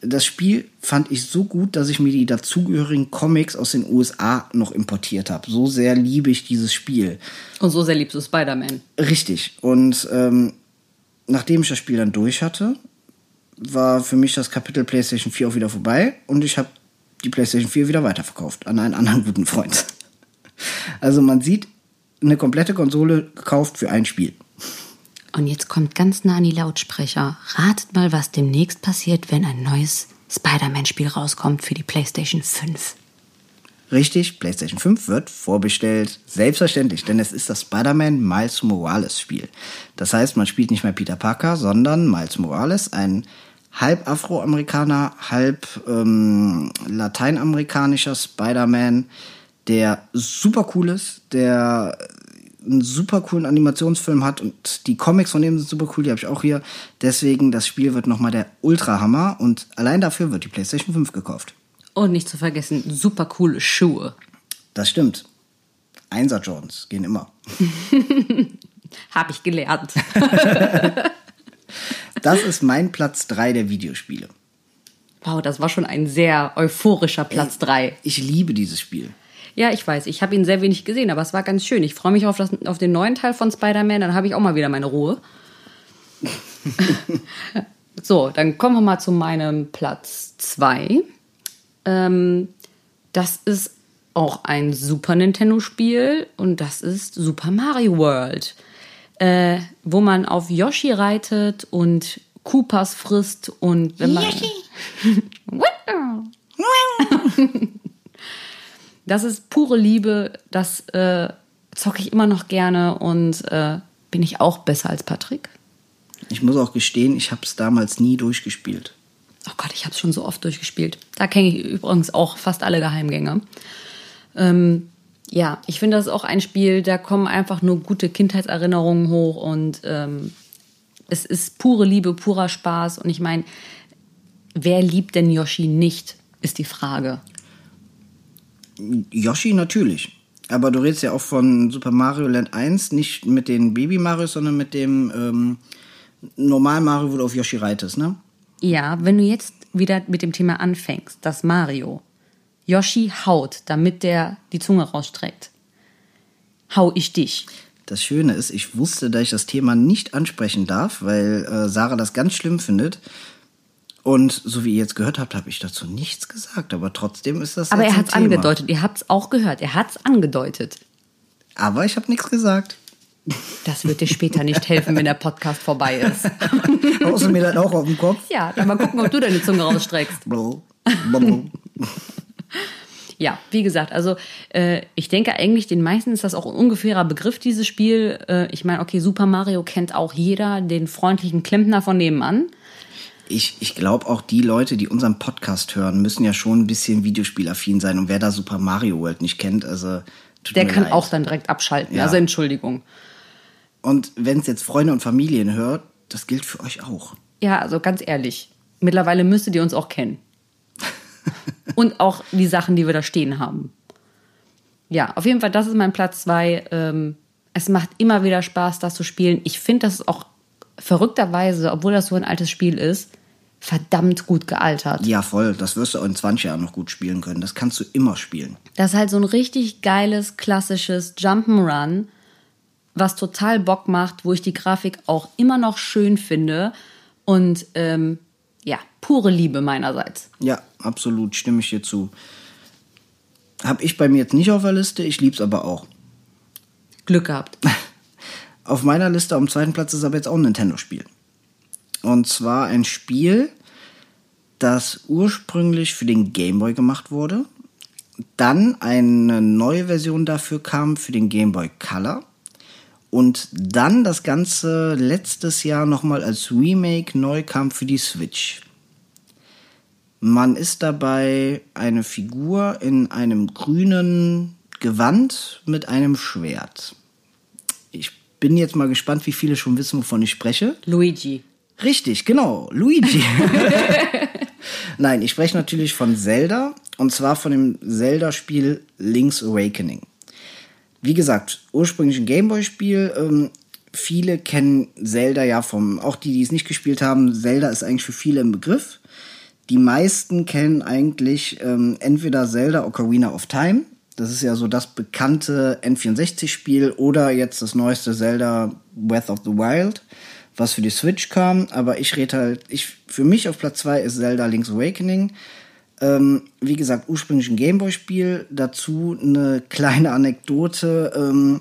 das Spiel fand ich so gut, dass ich mir die dazugehörigen Comics aus den USA noch importiert habe. So sehr liebe ich dieses Spiel. Und so sehr liebst du Spider-Man. Richtig. Und nachdem ich das Spiel dann durch hatte, war für mich das Kapitel PlayStation 4 auch wieder vorbei und ich habe die PlayStation 4 wieder weiterverkauft an einen anderen guten Freund. Also man sieht, eine komplette Konsole gekauft für ein Spiel. Und jetzt kommt ganz nah an die Lautsprecher. Ratet mal, was demnächst passiert, wenn ein neues Spider-Man-Spiel rauskommt für die PlayStation 5. Richtig, PlayStation 5 wird vorbestellt. Selbstverständlich, denn es ist das Spider-Man Miles Morales-Spiel. Das heißt, man spielt nicht mehr Peter Parker, sondern Miles Morales, ein halb Afroamerikaner, halb lateinamerikanischer Spider-Man, der super cool ist, der... einen super coolen Animationsfilm hat und die Comics von dem sind super cool, die habe ich auch hier. Deswegen, das Spiel wird nochmal der Ultra-Hammer und allein dafür wird die PlayStation 5 gekauft. Und nicht zu vergessen, super coole Schuhe. Das stimmt. 1er Jordans gehen immer. Habe ich gelernt. Das ist mein Platz 3 der Videospiele. Wow, das war schon ein sehr euphorischer Platz 3. Ich liebe dieses Spiel. Ja, ich weiß. Ich habe ihn sehr wenig gesehen, aber es war ganz schön. Ich freue mich auf den neuen Teil von Spider-Man. Dann habe ich auch mal wieder meine Ruhe. So, dann kommen wir mal zu meinem Platz 2. Das ist auch ein Super Nintendo-Spiel und das ist Super Mario World, wo man auf Yoshi reitet und Koopas frisst und wenn man Yoshi. Das ist pure Liebe, das zocke ich immer noch gerne und bin ich auch besser als Patrick? Ich muss auch gestehen, ich habe es damals nie durchgespielt. Oh Gott, ich habe es schon so oft durchgespielt. Da kenne ich übrigens auch fast alle Geheimgänge. Ja, ich finde, das ist auch ein Spiel, da kommen einfach nur gute Kindheitserinnerungen hoch und es ist pure Liebe, purer Spaß. Und ich meine, wer liebt denn Yoshi nicht, ist die Frage. Yoshi natürlich. Aber du redest ja auch von Super Mario Land 1, nicht mit den Baby Marios, sondern mit dem normalen Mario, wo du auf Yoshi reitest, ne? Ja, wenn du jetzt wieder mit dem Thema anfängst, dass Mario Yoshi haut, damit der die Zunge rausstreckt, hau ich dich. Das Schöne ist, ich wusste, dass ich das Thema nicht ansprechen darf, weil Sarah das ganz schlimm findet. Und so wie ihr jetzt gehört habt, habe ich dazu nichts gesagt. Aber trotzdem ist das. Aber er hat es angedeutet. Ihr habt es auch gehört. Er hat es angedeutet. Aber ich habe nichts gesagt. Das wird dir später nicht helfen, wenn der Podcast vorbei ist. Haust du mir das auch auf den Kopf? Ja, dann mal gucken, ob du deine Zunge rausstreckst. Ja, wie gesagt, also ich denke eigentlich, den meisten ist das auch ein ungefährer Begriff, dieses Spiel. Ich meine, okay, Super Mario kennt auch jeder, den freundlichen Klempner von nebenan. Ich glaube auch, die Leute, die unseren Podcast hören, müssen ja schon ein bisschen videospielaffin sein. Und wer da Super Mario World nicht kennt, also der kann auch dann direkt abschalten. Ja. Also Entschuldigung. Und wenn es jetzt Freunde und Familien hört, das gilt für euch auch. Ja, also ganz ehrlich, mittlerweile müsstet ihr uns auch kennen. Und auch die Sachen, die wir da stehen haben. Ja, auf jeden Fall, das ist mein Platz 2. Es macht immer wieder Spaß, das zu spielen. Ich finde, das ist auch verrückterweise, obwohl das so ein altes Spiel ist, verdammt gut gealtert. Ja, voll. Das wirst du auch in 20 Jahren noch gut spielen können. Das kannst du immer spielen. Das ist halt so ein richtig geiles, klassisches Jump'n'Run, was total Bock macht, wo ich die Grafik auch immer noch schön finde. Und ja, pure Liebe meinerseits. Ja, absolut, stimme ich dir zu. Habe ich bei mir jetzt nicht auf der Liste, ich lieb's aber auch. Glück gehabt. Auf meiner Liste am zweiten Platz ist aber jetzt auch ein Nintendo-Spiel. Und zwar ein Spiel, das ursprünglich für den Game Boy gemacht wurde. Dann eine neue Version dafür kam für den Game Boy Color. Und dann das Ganze letztes Jahr nochmal als Remake neu kam für die Switch. Man ist dabei eine Figur in einem grünen Gewand mit einem Schwert. Ich bin jetzt mal gespannt, wie viele schon wissen, wovon ich spreche. Luigi. Richtig, genau, Luigi. Nein, ich spreche natürlich von Zelda und zwar von dem Zelda-Spiel Link's Awakening. Wie gesagt, ursprünglich ein Gameboy-Spiel. Viele kennen Zelda ja vom, auch die, die es nicht gespielt haben, Zelda ist eigentlich für viele im Begriff. Die meisten kennen eigentlich entweder Zelda Ocarina of Time, das ist ja so das bekannte N64-Spiel, oder jetzt das neueste Zelda Breath of the Wild, was für die Switch kam. Aber ich rede halt, für mich auf Platz 2 ist Zelda Link's Awakening. Wie gesagt, ursprünglich ein Gameboy-Spiel. Dazu eine kleine Anekdote.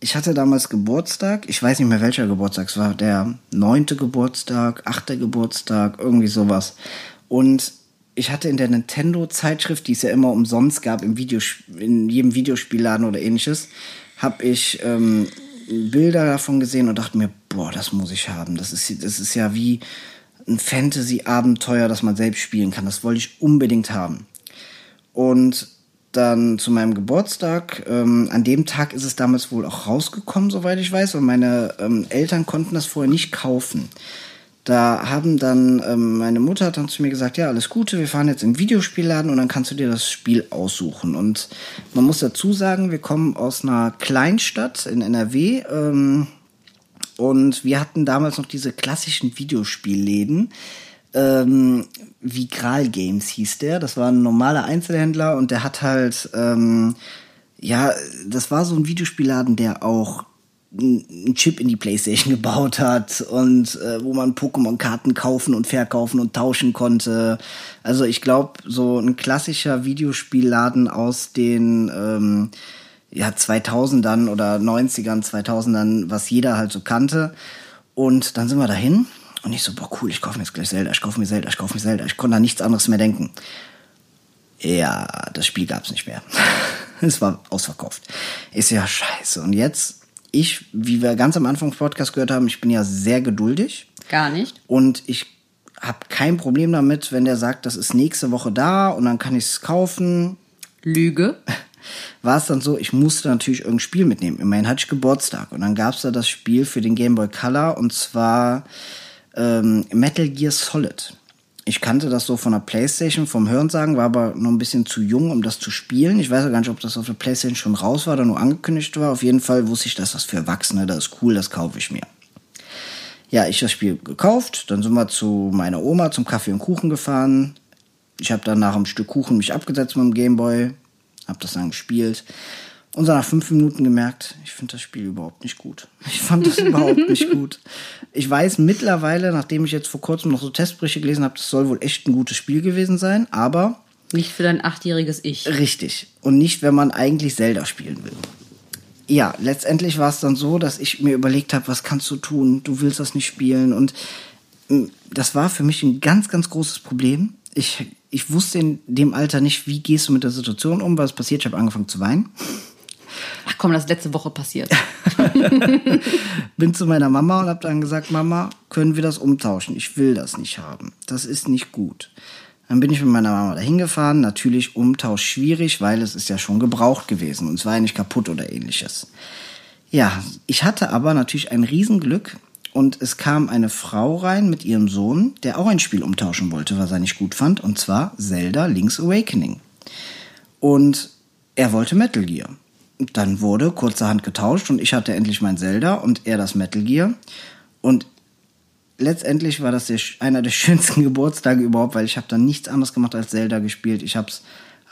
Ich hatte damals Geburtstag. Ich weiß nicht mehr, welcher Geburtstag es war. Der 9. Geburtstag, 8. Geburtstag, irgendwie sowas. Und ich hatte in der Nintendo-Zeitschrift, die es ja immer umsonst gab, in jedem Videospielladen oder ähnliches, habe ich Bilder davon gesehen und dachte mir, boah, das muss ich haben. Das ist ja wie ein Fantasy-Abenteuer, das man selbst spielen kann. Das wollte ich unbedingt haben. Und dann zu meinem Geburtstag, an dem Tag ist es damals wohl auch rausgekommen, soweit ich weiß, weil meine Eltern konnten das vorher nicht kaufen. Da haben dann, meine Mutter hat dann zu mir gesagt, ja, alles Gute, wir fahren jetzt in den Videospielladen und dann kannst du dir das Spiel aussuchen. Und man muss dazu sagen, wir kommen aus einer Kleinstadt in NRW, und wir hatten damals noch diese klassischen Videospielläden, Vigral Games hieß der. Das war ein normaler Einzelhändler und der hat halt, das war so ein Videospielladen, der auch einen Chip in die Playstation gebaut hat und wo man Pokémon-Karten kaufen und verkaufen und tauschen konnte. Also ich glaube, so ein klassischer Videospielladen aus den 2000ern oder 90ern, 2000ern, was jeder halt so kannte. Und dann sind wir dahin und ich so, boah cool, ich kaufe mir jetzt gleich Zelda, ich konnte an nichts anderes mehr denken. Ja, das Spiel gab's nicht mehr. Es war ausverkauft. Ist ja scheiße. Und jetzt... Ich, wie wir ganz am Anfang des Podcasts gehört haben, ich bin ja sehr geduldig. Gar nicht. Und ich habe kein Problem damit, wenn der sagt, das ist nächste Woche da und dann kann ich es kaufen. Lüge. War es dann so, ich musste natürlich irgendein Spiel mitnehmen. Immerhin hatte ich Geburtstag. Und dann gab es da das Spiel für den Game Boy Color und zwar Metal Gear Solid. Ich kannte das so von der Playstation, vom Hörensagen, war aber noch ein bisschen zu jung, um das zu spielen. Ich weiß ja gar nicht, ob das auf der Playstation schon raus war oder nur angekündigt war. Auf jeden Fall wusste ich, dass das für Erwachsene, das ist cool, das kaufe ich mir. Ja, ich das Spiel gekauft, dann sind wir zu meiner Oma zum Kaffee und Kuchen gefahren. Ich habe dann nach einem Stück Kuchen mich abgesetzt mit dem Gameboy, habe das dann gespielt. Und so nach 5 Minuten gemerkt, ich finde das Spiel überhaupt nicht gut. Ich fand das überhaupt nicht gut. Ich weiß mittlerweile, nachdem ich jetzt vor kurzem noch so Testberichte gelesen habe, das soll wohl echt ein gutes Spiel gewesen sein, aber... Nicht für dein 8-jähriges Ich. Richtig. Und nicht, wenn man eigentlich Zelda spielen will. Ja, letztendlich war es dann so, dass ich mir überlegt habe, was kannst du tun? Du willst das nicht spielen. Und das war für mich ein ganz, ganz großes Problem. Ich wusste in dem Alter nicht, wie gehst du mit der Situation um, was passiert. Ich habe angefangen zu weinen. Ach komm, das ist letzte Woche passiert. Bin zu meiner Mama und habe dann gesagt, Mama, können wir das umtauschen? Ich will das nicht haben. Das ist nicht gut. Dann bin ich mit meiner Mama dahin gefahren. Natürlich Umtausch schwierig, weil es ist ja schon gebraucht gewesen. Und es war ja nicht kaputt oder ähnliches. Ja, ich hatte aber natürlich ein Riesenglück. Und es kam eine Frau rein mit ihrem Sohn, der auch ein Spiel umtauschen wollte, was er nicht gut fand. Und zwar Zelda Link's Awakening. Und er wollte Metal Gear. Dann wurde kurzerhand getauscht und ich hatte endlich mein Zelda und er das Metal Gear. Und letztendlich war das einer der schönsten Geburtstage überhaupt, weil ich habe dann nichts anderes gemacht als Zelda gespielt. Ich habe es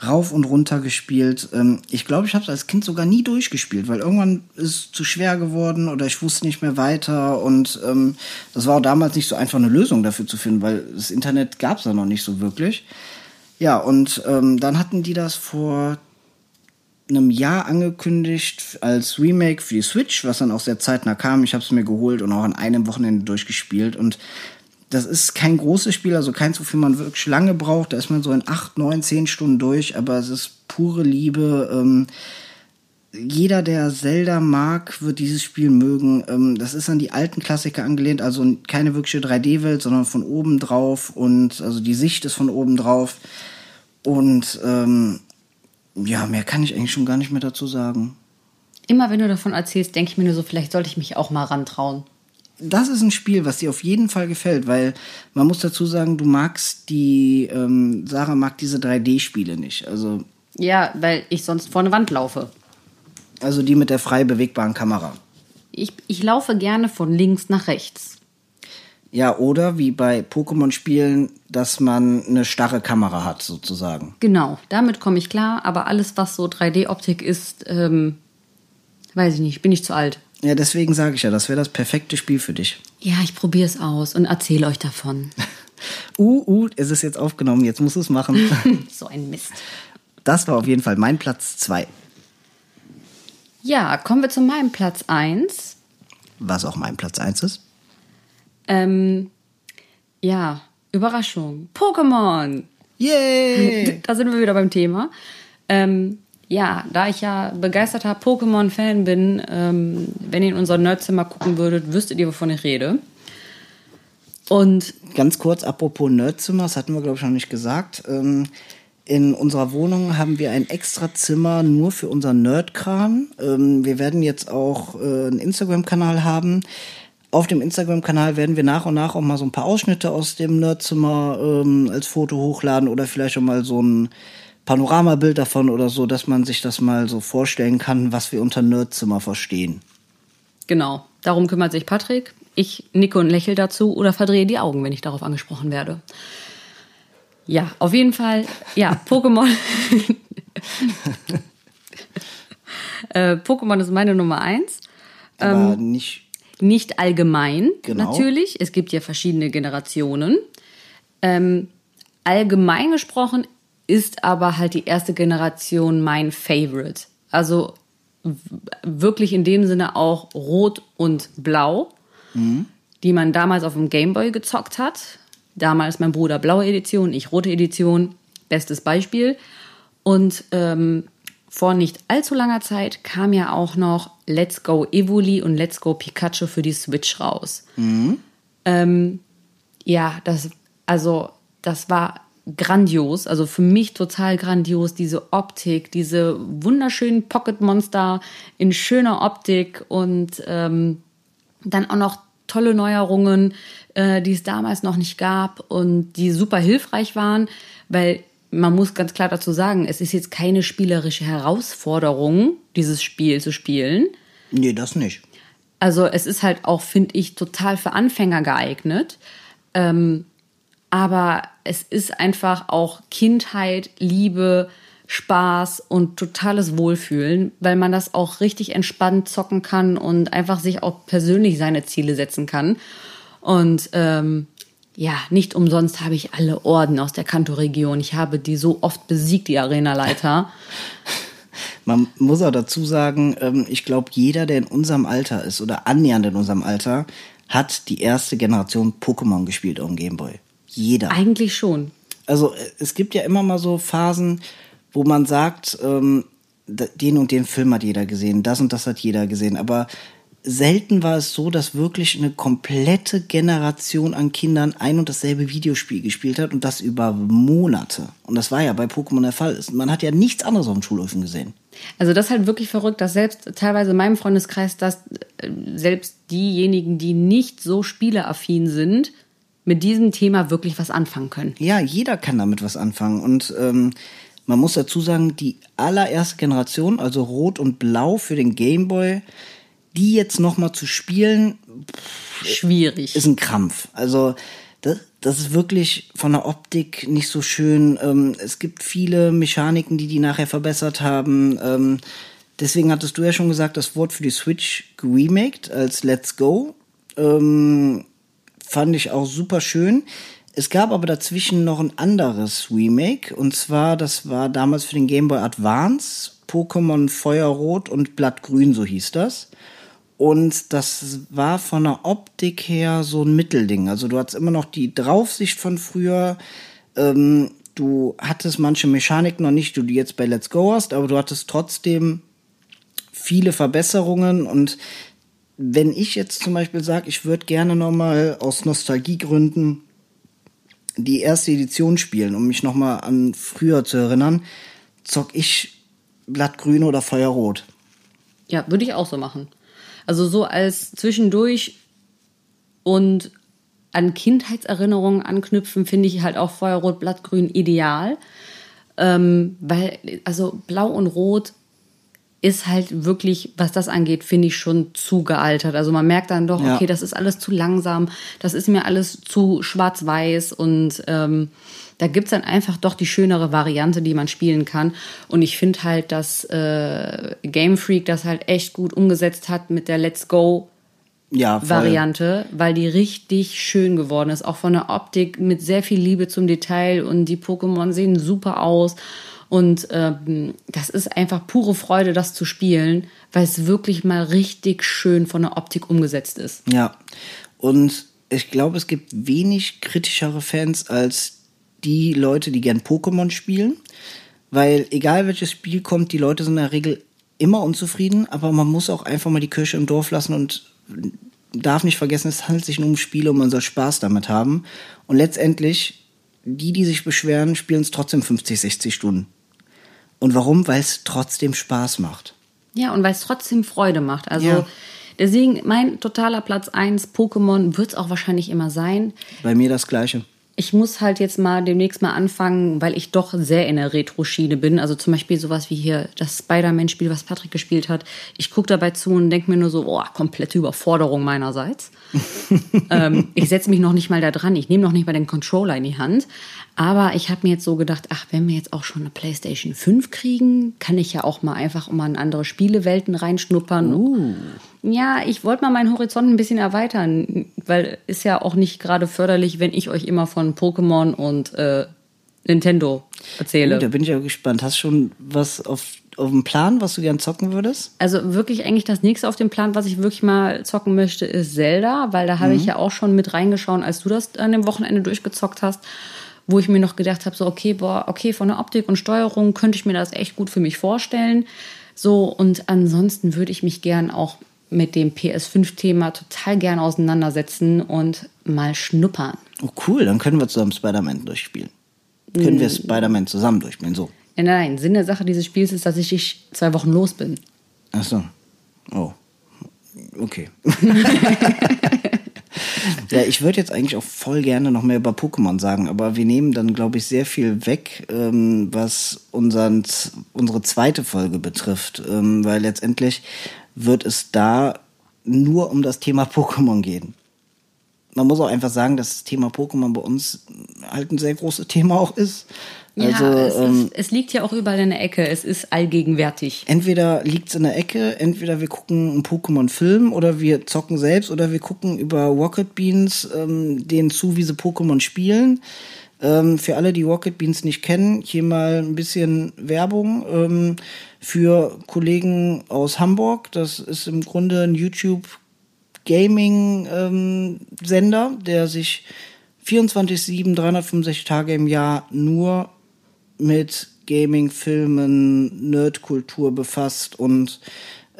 rauf und runter gespielt. Ich glaube, ich habe es als Kind sogar nie durchgespielt, weil irgendwann ist es zu schwer geworden oder ich wusste nicht mehr weiter. Und das war auch damals nicht so einfach, eine Lösung dafür zu finden, weil das Internet gab es ja noch nicht so wirklich. Ja, und dann hatten die das vor... einem Jahr angekündigt als Remake für die Switch, was dann auch sehr zeitnah kam. Ich habe es mir geholt und auch an einem Wochenende durchgespielt. Und das ist kein großes Spiel, also keins, wofür man wirklich lange braucht. Da ist man so in 8, 9, 10 Stunden durch, aber es ist pure Liebe. Jeder, der Zelda mag, wird dieses Spiel mögen. Das ist an die alten Klassiker angelehnt, also keine wirkliche 3D-Welt, sondern von oben drauf. Und also die Sicht ist von oben drauf. Und ja, mehr kann ich eigentlich schon gar nicht mehr dazu sagen. Immer wenn du davon erzählst, denke ich mir nur so, vielleicht sollte ich mich auch mal rantrauen. Das ist ein Spiel, was dir auf jeden Fall gefällt, weil man muss dazu sagen, du magst Sarah mag diese 3D-Spiele nicht. Also, ja, weil ich sonst vor eine Wand laufe. Also die mit der frei bewegbaren Kamera. Ich laufe gerne von links nach rechts. Ja, oder wie bei Pokémon-Spielen, dass man eine starre Kamera hat, sozusagen. Genau, damit komme ich klar. Aber alles, was so 3D-Optik ist, weiß ich nicht, bin ich zu alt. Ja, deswegen sage ich ja, das wäre das perfekte Spiel für dich. Ja, ich probiere es aus und erzähle euch davon. Es ist jetzt aufgenommen, jetzt musst du es machen. So ein Mist. Das war auf jeden Fall mein Platz 2. Ja, kommen wir zu meinem Platz 1. Was auch mein Platz 1 ist. Überraschung. Pokémon! Yay! Da sind wir wieder beim Thema. Da ich ja begeisterter Pokémon-Fan bin, wenn ihr in unser Nerdzimmer gucken würdet, wüsstet ihr, wovon ich rede. Und ganz kurz, apropos Nerdzimmer, das hatten wir, glaube ich, noch nicht gesagt. In unserer Wohnung haben wir ein extra Zimmer nur für unseren Nerdkram. Wir werden jetzt auch einen Instagram-Kanal haben. Auf dem Instagram-Kanal werden wir nach und nach auch mal so ein paar Ausschnitte aus dem Nerdzimmer als Foto hochladen oder vielleicht auch mal so ein Panoramabild davon oder so, dass man sich das mal so vorstellen kann, was wir unter Nerdzimmer verstehen. Genau, darum kümmert sich Patrick. Ich nicke und lächle dazu oder verdrehe die Augen, wenn ich darauf angesprochen werde. Ja, auf jeden Fall, ja, Pokémon. Pokémon ist meine Nummer 1. Aber nicht allgemein, genau. Natürlich. Es gibt ja verschiedene Generationen. Allgemein gesprochen ist aber halt die erste Generation mein Favorite. Also wirklich in dem Sinne auch Rot und Blau, die man damals auf dem Gameboy gezockt hat. Damals mein Bruder blaue Edition, ich rote Edition. Bestes Beispiel. Und vor nicht allzu langer Zeit kam ja auch noch Let's Go Evoli und Let's Go Pikachu für die Switch raus. Ja, das war grandios. Also für mich total grandios. Diese Optik, diese wunderschönen Pocket-Monster in schöner Optik und dann auch noch tolle Neuerungen, die es damals noch nicht gab und die super hilfreich waren, weil man muss ganz klar dazu sagen, es ist jetzt keine spielerische Herausforderung, dieses Spiel zu spielen. Nee, das nicht. Also es ist halt auch, finde ich, total für Anfänger geeignet. Aber es ist einfach auch Kindheit, Liebe, Spaß und totales Wohlfühlen, weil man das auch richtig entspannt zocken kann und einfach sich auch persönlich seine Ziele setzen kann. Und ja, nicht umsonst habe ich alle Orden aus der Kanto-Region. Ich habe die so oft besiegt, die Arenaleiter. Man muss auch dazu sagen, ich glaube, jeder, der in unserem Alter ist oder annähernd in unserem Alter, hat die erste Generation Pokémon gespielt auf dem Gameboy. Jeder. Eigentlich schon. Also es gibt ja immer mal so Phasen, wo man sagt, den und den Film hat jeder gesehen, das und das hat jeder gesehen. Aber selten war es so, dass wirklich eine komplette Generation an Kindern ein und dasselbe Videospiel gespielt hat und das über Monate. Und das war ja bei Pokémon der Fall. Man hat ja nichts anderes auf den Schulhöfen gesehen. Also das ist halt wirklich verrückt, dass selbst teilweise in meinem Freundeskreis, dass selbst diejenigen, die nicht so spieleaffin sind, mit diesem Thema wirklich was anfangen können. Ja, jeder kann damit was anfangen. Und man muss dazu sagen, die allererste Generation, also Rot und Blau für den Gameboy, die jetzt nochmal zu spielen, schwierig. Ist ein Krampf. Also das ist wirklich von der Optik nicht so schön. Es gibt viele Mechaniken, die nachher verbessert haben. Deswegen hattest du ja schon gesagt, das Wort für die Switch geremaked als Let's Go. Fand ich auch super schön. Es gab aber dazwischen noch ein anderes Remake. Und zwar, das war damals für den Game Boy Advance, Pokémon Feuerrot und Blattgrün, so hieß das. Und das war von der Optik her so ein Mittelding. Also du hattest immer noch die Draufsicht von früher. Du hattest manche Mechanik noch nicht, die jetzt bei Let's Go hast, aber du hattest trotzdem viele Verbesserungen. Und wenn ich jetzt zum Beispiel sage, ich würde gerne nochmal aus Nostalgiegründen die erste Edition spielen, um mich nochmal an früher zu erinnern, zock ich Blattgrün oder Feuerrot. Ja, würde ich auch so machen. Also so als zwischendurch und an Kindheitserinnerungen anknüpfen, finde ich halt auch Feuerrot, Blattgrün ideal. Weil, also Blau und Rot ist halt wirklich, was das angeht, finde ich schon zu gealtert. Also man merkt dann doch, okay, das ist alles zu langsam, das ist mir alles zu schwarz-weiß und da gibt's dann einfach doch die schönere Variante, die man spielen kann. Und ich finde halt, dass Game Freak das halt echt gut umgesetzt hat mit der Let's Go Variante, weil die richtig schön geworden ist. Auch von der Optik mit sehr viel Liebe zum Detail und die Pokémon sehen super aus. Und das ist einfach pure Freude, das zu spielen, weil es wirklich mal richtig schön von der Optik umgesetzt ist. Ja, und ich glaube, es gibt wenig kritischere Fans als die Leute, die gern Pokémon spielen, weil egal welches Spiel kommt, die Leute sind in der Regel immer unzufrieden, aber man muss auch einfach mal die Kirche im Dorf lassen und darf nicht vergessen, es handelt sich nur um Spiele und man soll Spaß damit haben. Und letztendlich, die sich beschweren, spielen es trotzdem 50, 60 Stunden. Und warum? Weil es trotzdem Spaß macht. Ja, und weil es trotzdem Freude macht. Also deswegen, mein totaler Platz 1, Pokémon, wird es auch wahrscheinlich immer sein. Bei mir das Gleiche. Ich muss halt jetzt mal demnächst mal anfangen, weil ich doch sehr in der Retro-Schiene bin. Also zum Beispiel sowas wie hier das Spider-Man-Spiel, was Patrick gespielt hat. Ich gucke dabei zu und denke mir nur so, oh, komplette Überforderung meinerseits. Ich setze mich noch nicht mal da dran. Ich nehme noch nicht mal den Controller in die Hand. Aber ich habe mir jetzt so gedacht, ach, wenn wir jetzt auch schon eine PlayStation 5 kriegen, kann ich ja auch mal einfach mal in andere Spielewelten reinschnuppern. Ja, ich wollte mal meinen Horizont ein bisschen erweitern, weil ist ja auch nicht gerade förderlich, wenn ich euch immer von Pokémon und Nintendo erzähle. Da bin ich ja gespannt. Hast du schon was auf dem Plan, was du gern zocken würdest? Also wirklich eigentlich das nächste auf dem Plan, was ich wirklich mal zocken möchte, ist Zelda, weil da habe ich ja auch schon mit reingeschaut, als du das an dem Wochenende durchgezockt hast, wo ich mir noch gedacht habe, so okay, von der Optik und Steuerung könnte ich mir das echt gut für mich vorstellen. So, und ansonsten würde ich mich gern auch mit dem PS5-Thema total gern auseinandersetzen und mal schnuppern. Oh cool, dann können wir zusammen Spider-Man durchspielen. Können wir Spider-Man zusammen durchspielen, so. Ja, nein, Sinn der Sache dieses Spiels ist, dass ich 2 Wochen los bin. Ach so. Oh. Okay. Ja, ich würde jetzt eigentlich auch voll gerne noch mehr über Pokémon sagen, aber wir nehmen dann, glaube ich, sehr viel weg, was unsere zweite Folge betrifft, weil letztendlich wird es da nur um das Thema Pokémon gehen. Man muss auch einfach sagen, dass das Thema Pokémon bei uns halt ein sehr großes Thema auch ist. Ja, also, es liegt ja auch überall in der Ecke. Es ist allgegenwärtig. Entweder liegt es in der Ecke, entweder wir gucken einen Pokémon-Film oder wir zocken selbst oder wir gucken über Rocket Beans denen zu, wie sie Pokémon spielen. Für alle, die Rocket Beans nicht kennen, hier mal ein bisschen Werbung für Kollegen aus Hamburg. Das ist im Grunde ein YouTube-Gaming-Sender, der sich 24/7, 365 Tage im Jahr nur mit Gaming, Filmen, Nerdkultur befasst. Und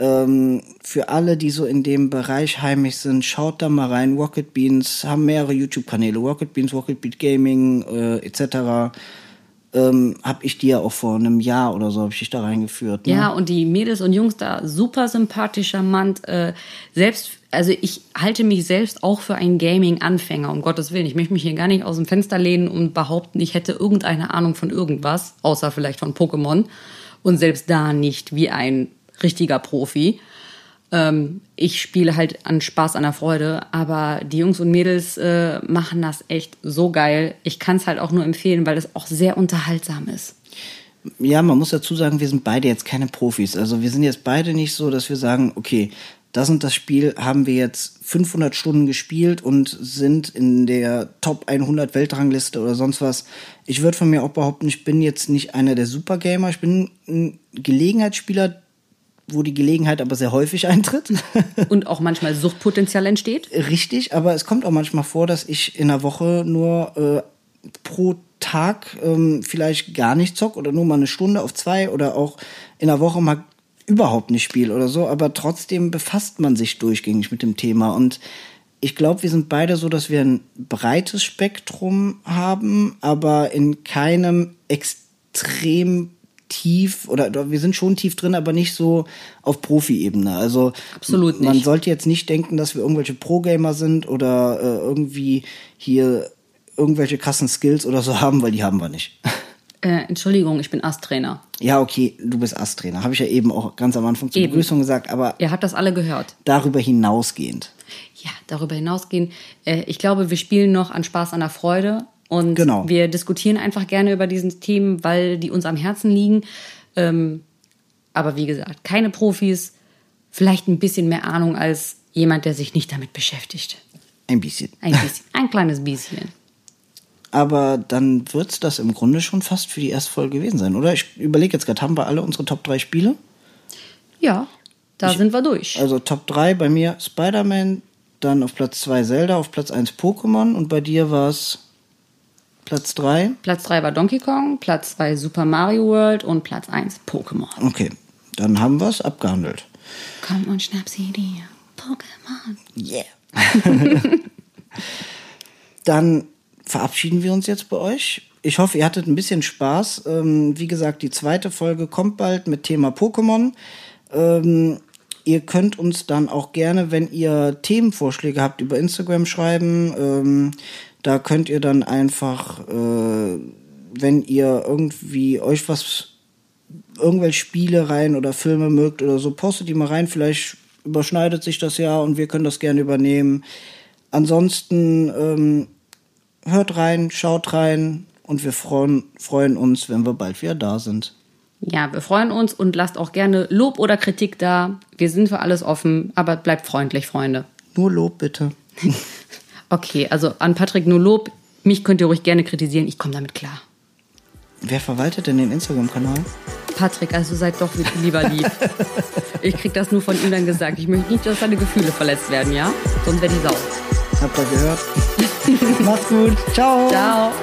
für alle, die so in dem Bereich heimisch sind, schaut da mal rein. Rocket Beans haben mehrere YouTube-Kanäle. Rocket Beans, Rocket Beat Gaming etc. Habe ich die ja auch vor einem Jahr oder so, habe ich dich da reingeführt. Ne? Ja, und die Mädels und Jungs da super sympathisch, charmant. Also ich halte mich selbst auch für einen Gaming-Anfänger, um Gottes Willen. Ich möchte mich hier gar nicht aus dem Fenster lehnen und behaupten, ich hätte irgendeine Ahnung von irgendwas, außer vielleicht von Pokémon. Und selbst da nicht wie ein richtiger Profi. Ich spiele halt an Spaß, an der Freude, aber die Jungs und Mädels machen das echt so geil. Ich kann es halt auch nur empfehlen, weil es auch sehr unterhaltsam ist. Ja, man muss dazu sagen, wir sind beide jetzt keine Profis. Also wir sind jetzt beide nicht so, dass wir sagen, okay, das und das Spiel haben wir jetzt 500 Stunden gespielt und sind in der Top 100 Weltrangliste oder sonst was. Ich würde von mir auch behaupten, ich bin jetzt nicht einer der Supergamer. Ich bin ein Gelegenheitsspieler, wo die Gelegenheit aber sehr häufig eintritt. Und auch manchmal Suchtpotenzial entsteht. Richtig, aber es kommt auch manchmal vor, dass ich in der Woche nur pro Tag vielleicht gar nicht zocke oder nur mal eine Stunde auf 2 oder auch in der Woche mal überhaupt nicht spiele oder so. Aber trotzdem befasst man sich durchgängig mit dem Thema. Und ich glaube, wir sind beide so, dass wir ein breites Spektrum haben, aber in keinem extrem tief, oder wir sind schon tief drin, aber nicht so auf Profi-Ebene. Also absolut nicht. Man sollte jetzt nicht denken, dass wir irgendwelche Pro-Gamer sind oder irgendwie hier irgendwelche krassen Skills oder so haben, weil die haben wir nicht. Entschuldigung, ich bin Ast-Trainer. Ja, okay, du bist Ast-Trainer. Habe ich ja eben auch ganz am Anfang zur Begrüßung gesagt, aber ihr habt das alle gehört. Darüber hinausgehend. Ja, darüber hinausgehend. Ich glaube, wir spielen noch an Spaß, an der Freude. Und genau, wir diskutieren einfach gerne über diese Themen, weil die uns am Herzen liegen. Aber wie gesagt, keine Profis, vielleicht ein bisschen mehr Ahnung als jemand, der sich nicht damit beschäftigt. Ein bisschen. Ein bisschen, ein kleines bisschen. Aber dann wird's das im Grunde schon fast für die erste Folge gewesen sein, oder? Ich überlege jetzt gerade, haben wir alle unsere Top 3 Spiele? Ja, sind wir durch. Also Top 3 bei mir Spider-Man, dann auf Platz 2 Zelda, auf Platz 1 Pokémon und bei dir war's Platz 3? Platz 3 war Donkey Kong, Platz 2 Super Mario World und Platz 1 Pokémon. Okay, dann haben wir es abgehandelt. Komm und schnapp sie dir. Pokémon. Yeah. Dann verabschieden wir uns jetzt bei euch. Ich hoffe, ihr hattet ein bisschen Spaß. Wie gesagt, die zweite Folge kommt bald mit Thema Pokémon. Ihr könnt uns dann auch gerne, wenn ihr Themenvorschläge habt, über Instagram schreiben. Da könnt ihr dann einfach, wenn ihr irgendwie euch irgendwelche Spiele rein oder Filme mögt oder so, postet die mal rein. Vielleicht überschneidet sich das ja und wir können das gerne übernehmen. Ansonsten hört rein, schaut rein und wir freuen uns, wenn wir bald wieder da sind. Ja, wir freuen uns und lasst auch gerne Lob oder Kritik da. Wir sind für alles offen, aber bleibt freundlich, Freunde. Nur Lob, bitte. Okay, also an Patrick nur Lob. Mich könnt ihr ruhig gerne kritisieren, ich komme damit klar. Wer verwaltet denn den Instagram-Kanal? Patrick, also seid doch lieber lieb. Ich krieg das nur von ihm dann gesagt. Ich möchte nicht, dass seine Gefühle verletzt werden, ja? Sonst werde ich sauer. Habt ihr gehört? Macht's gut. Ciao. Ciao.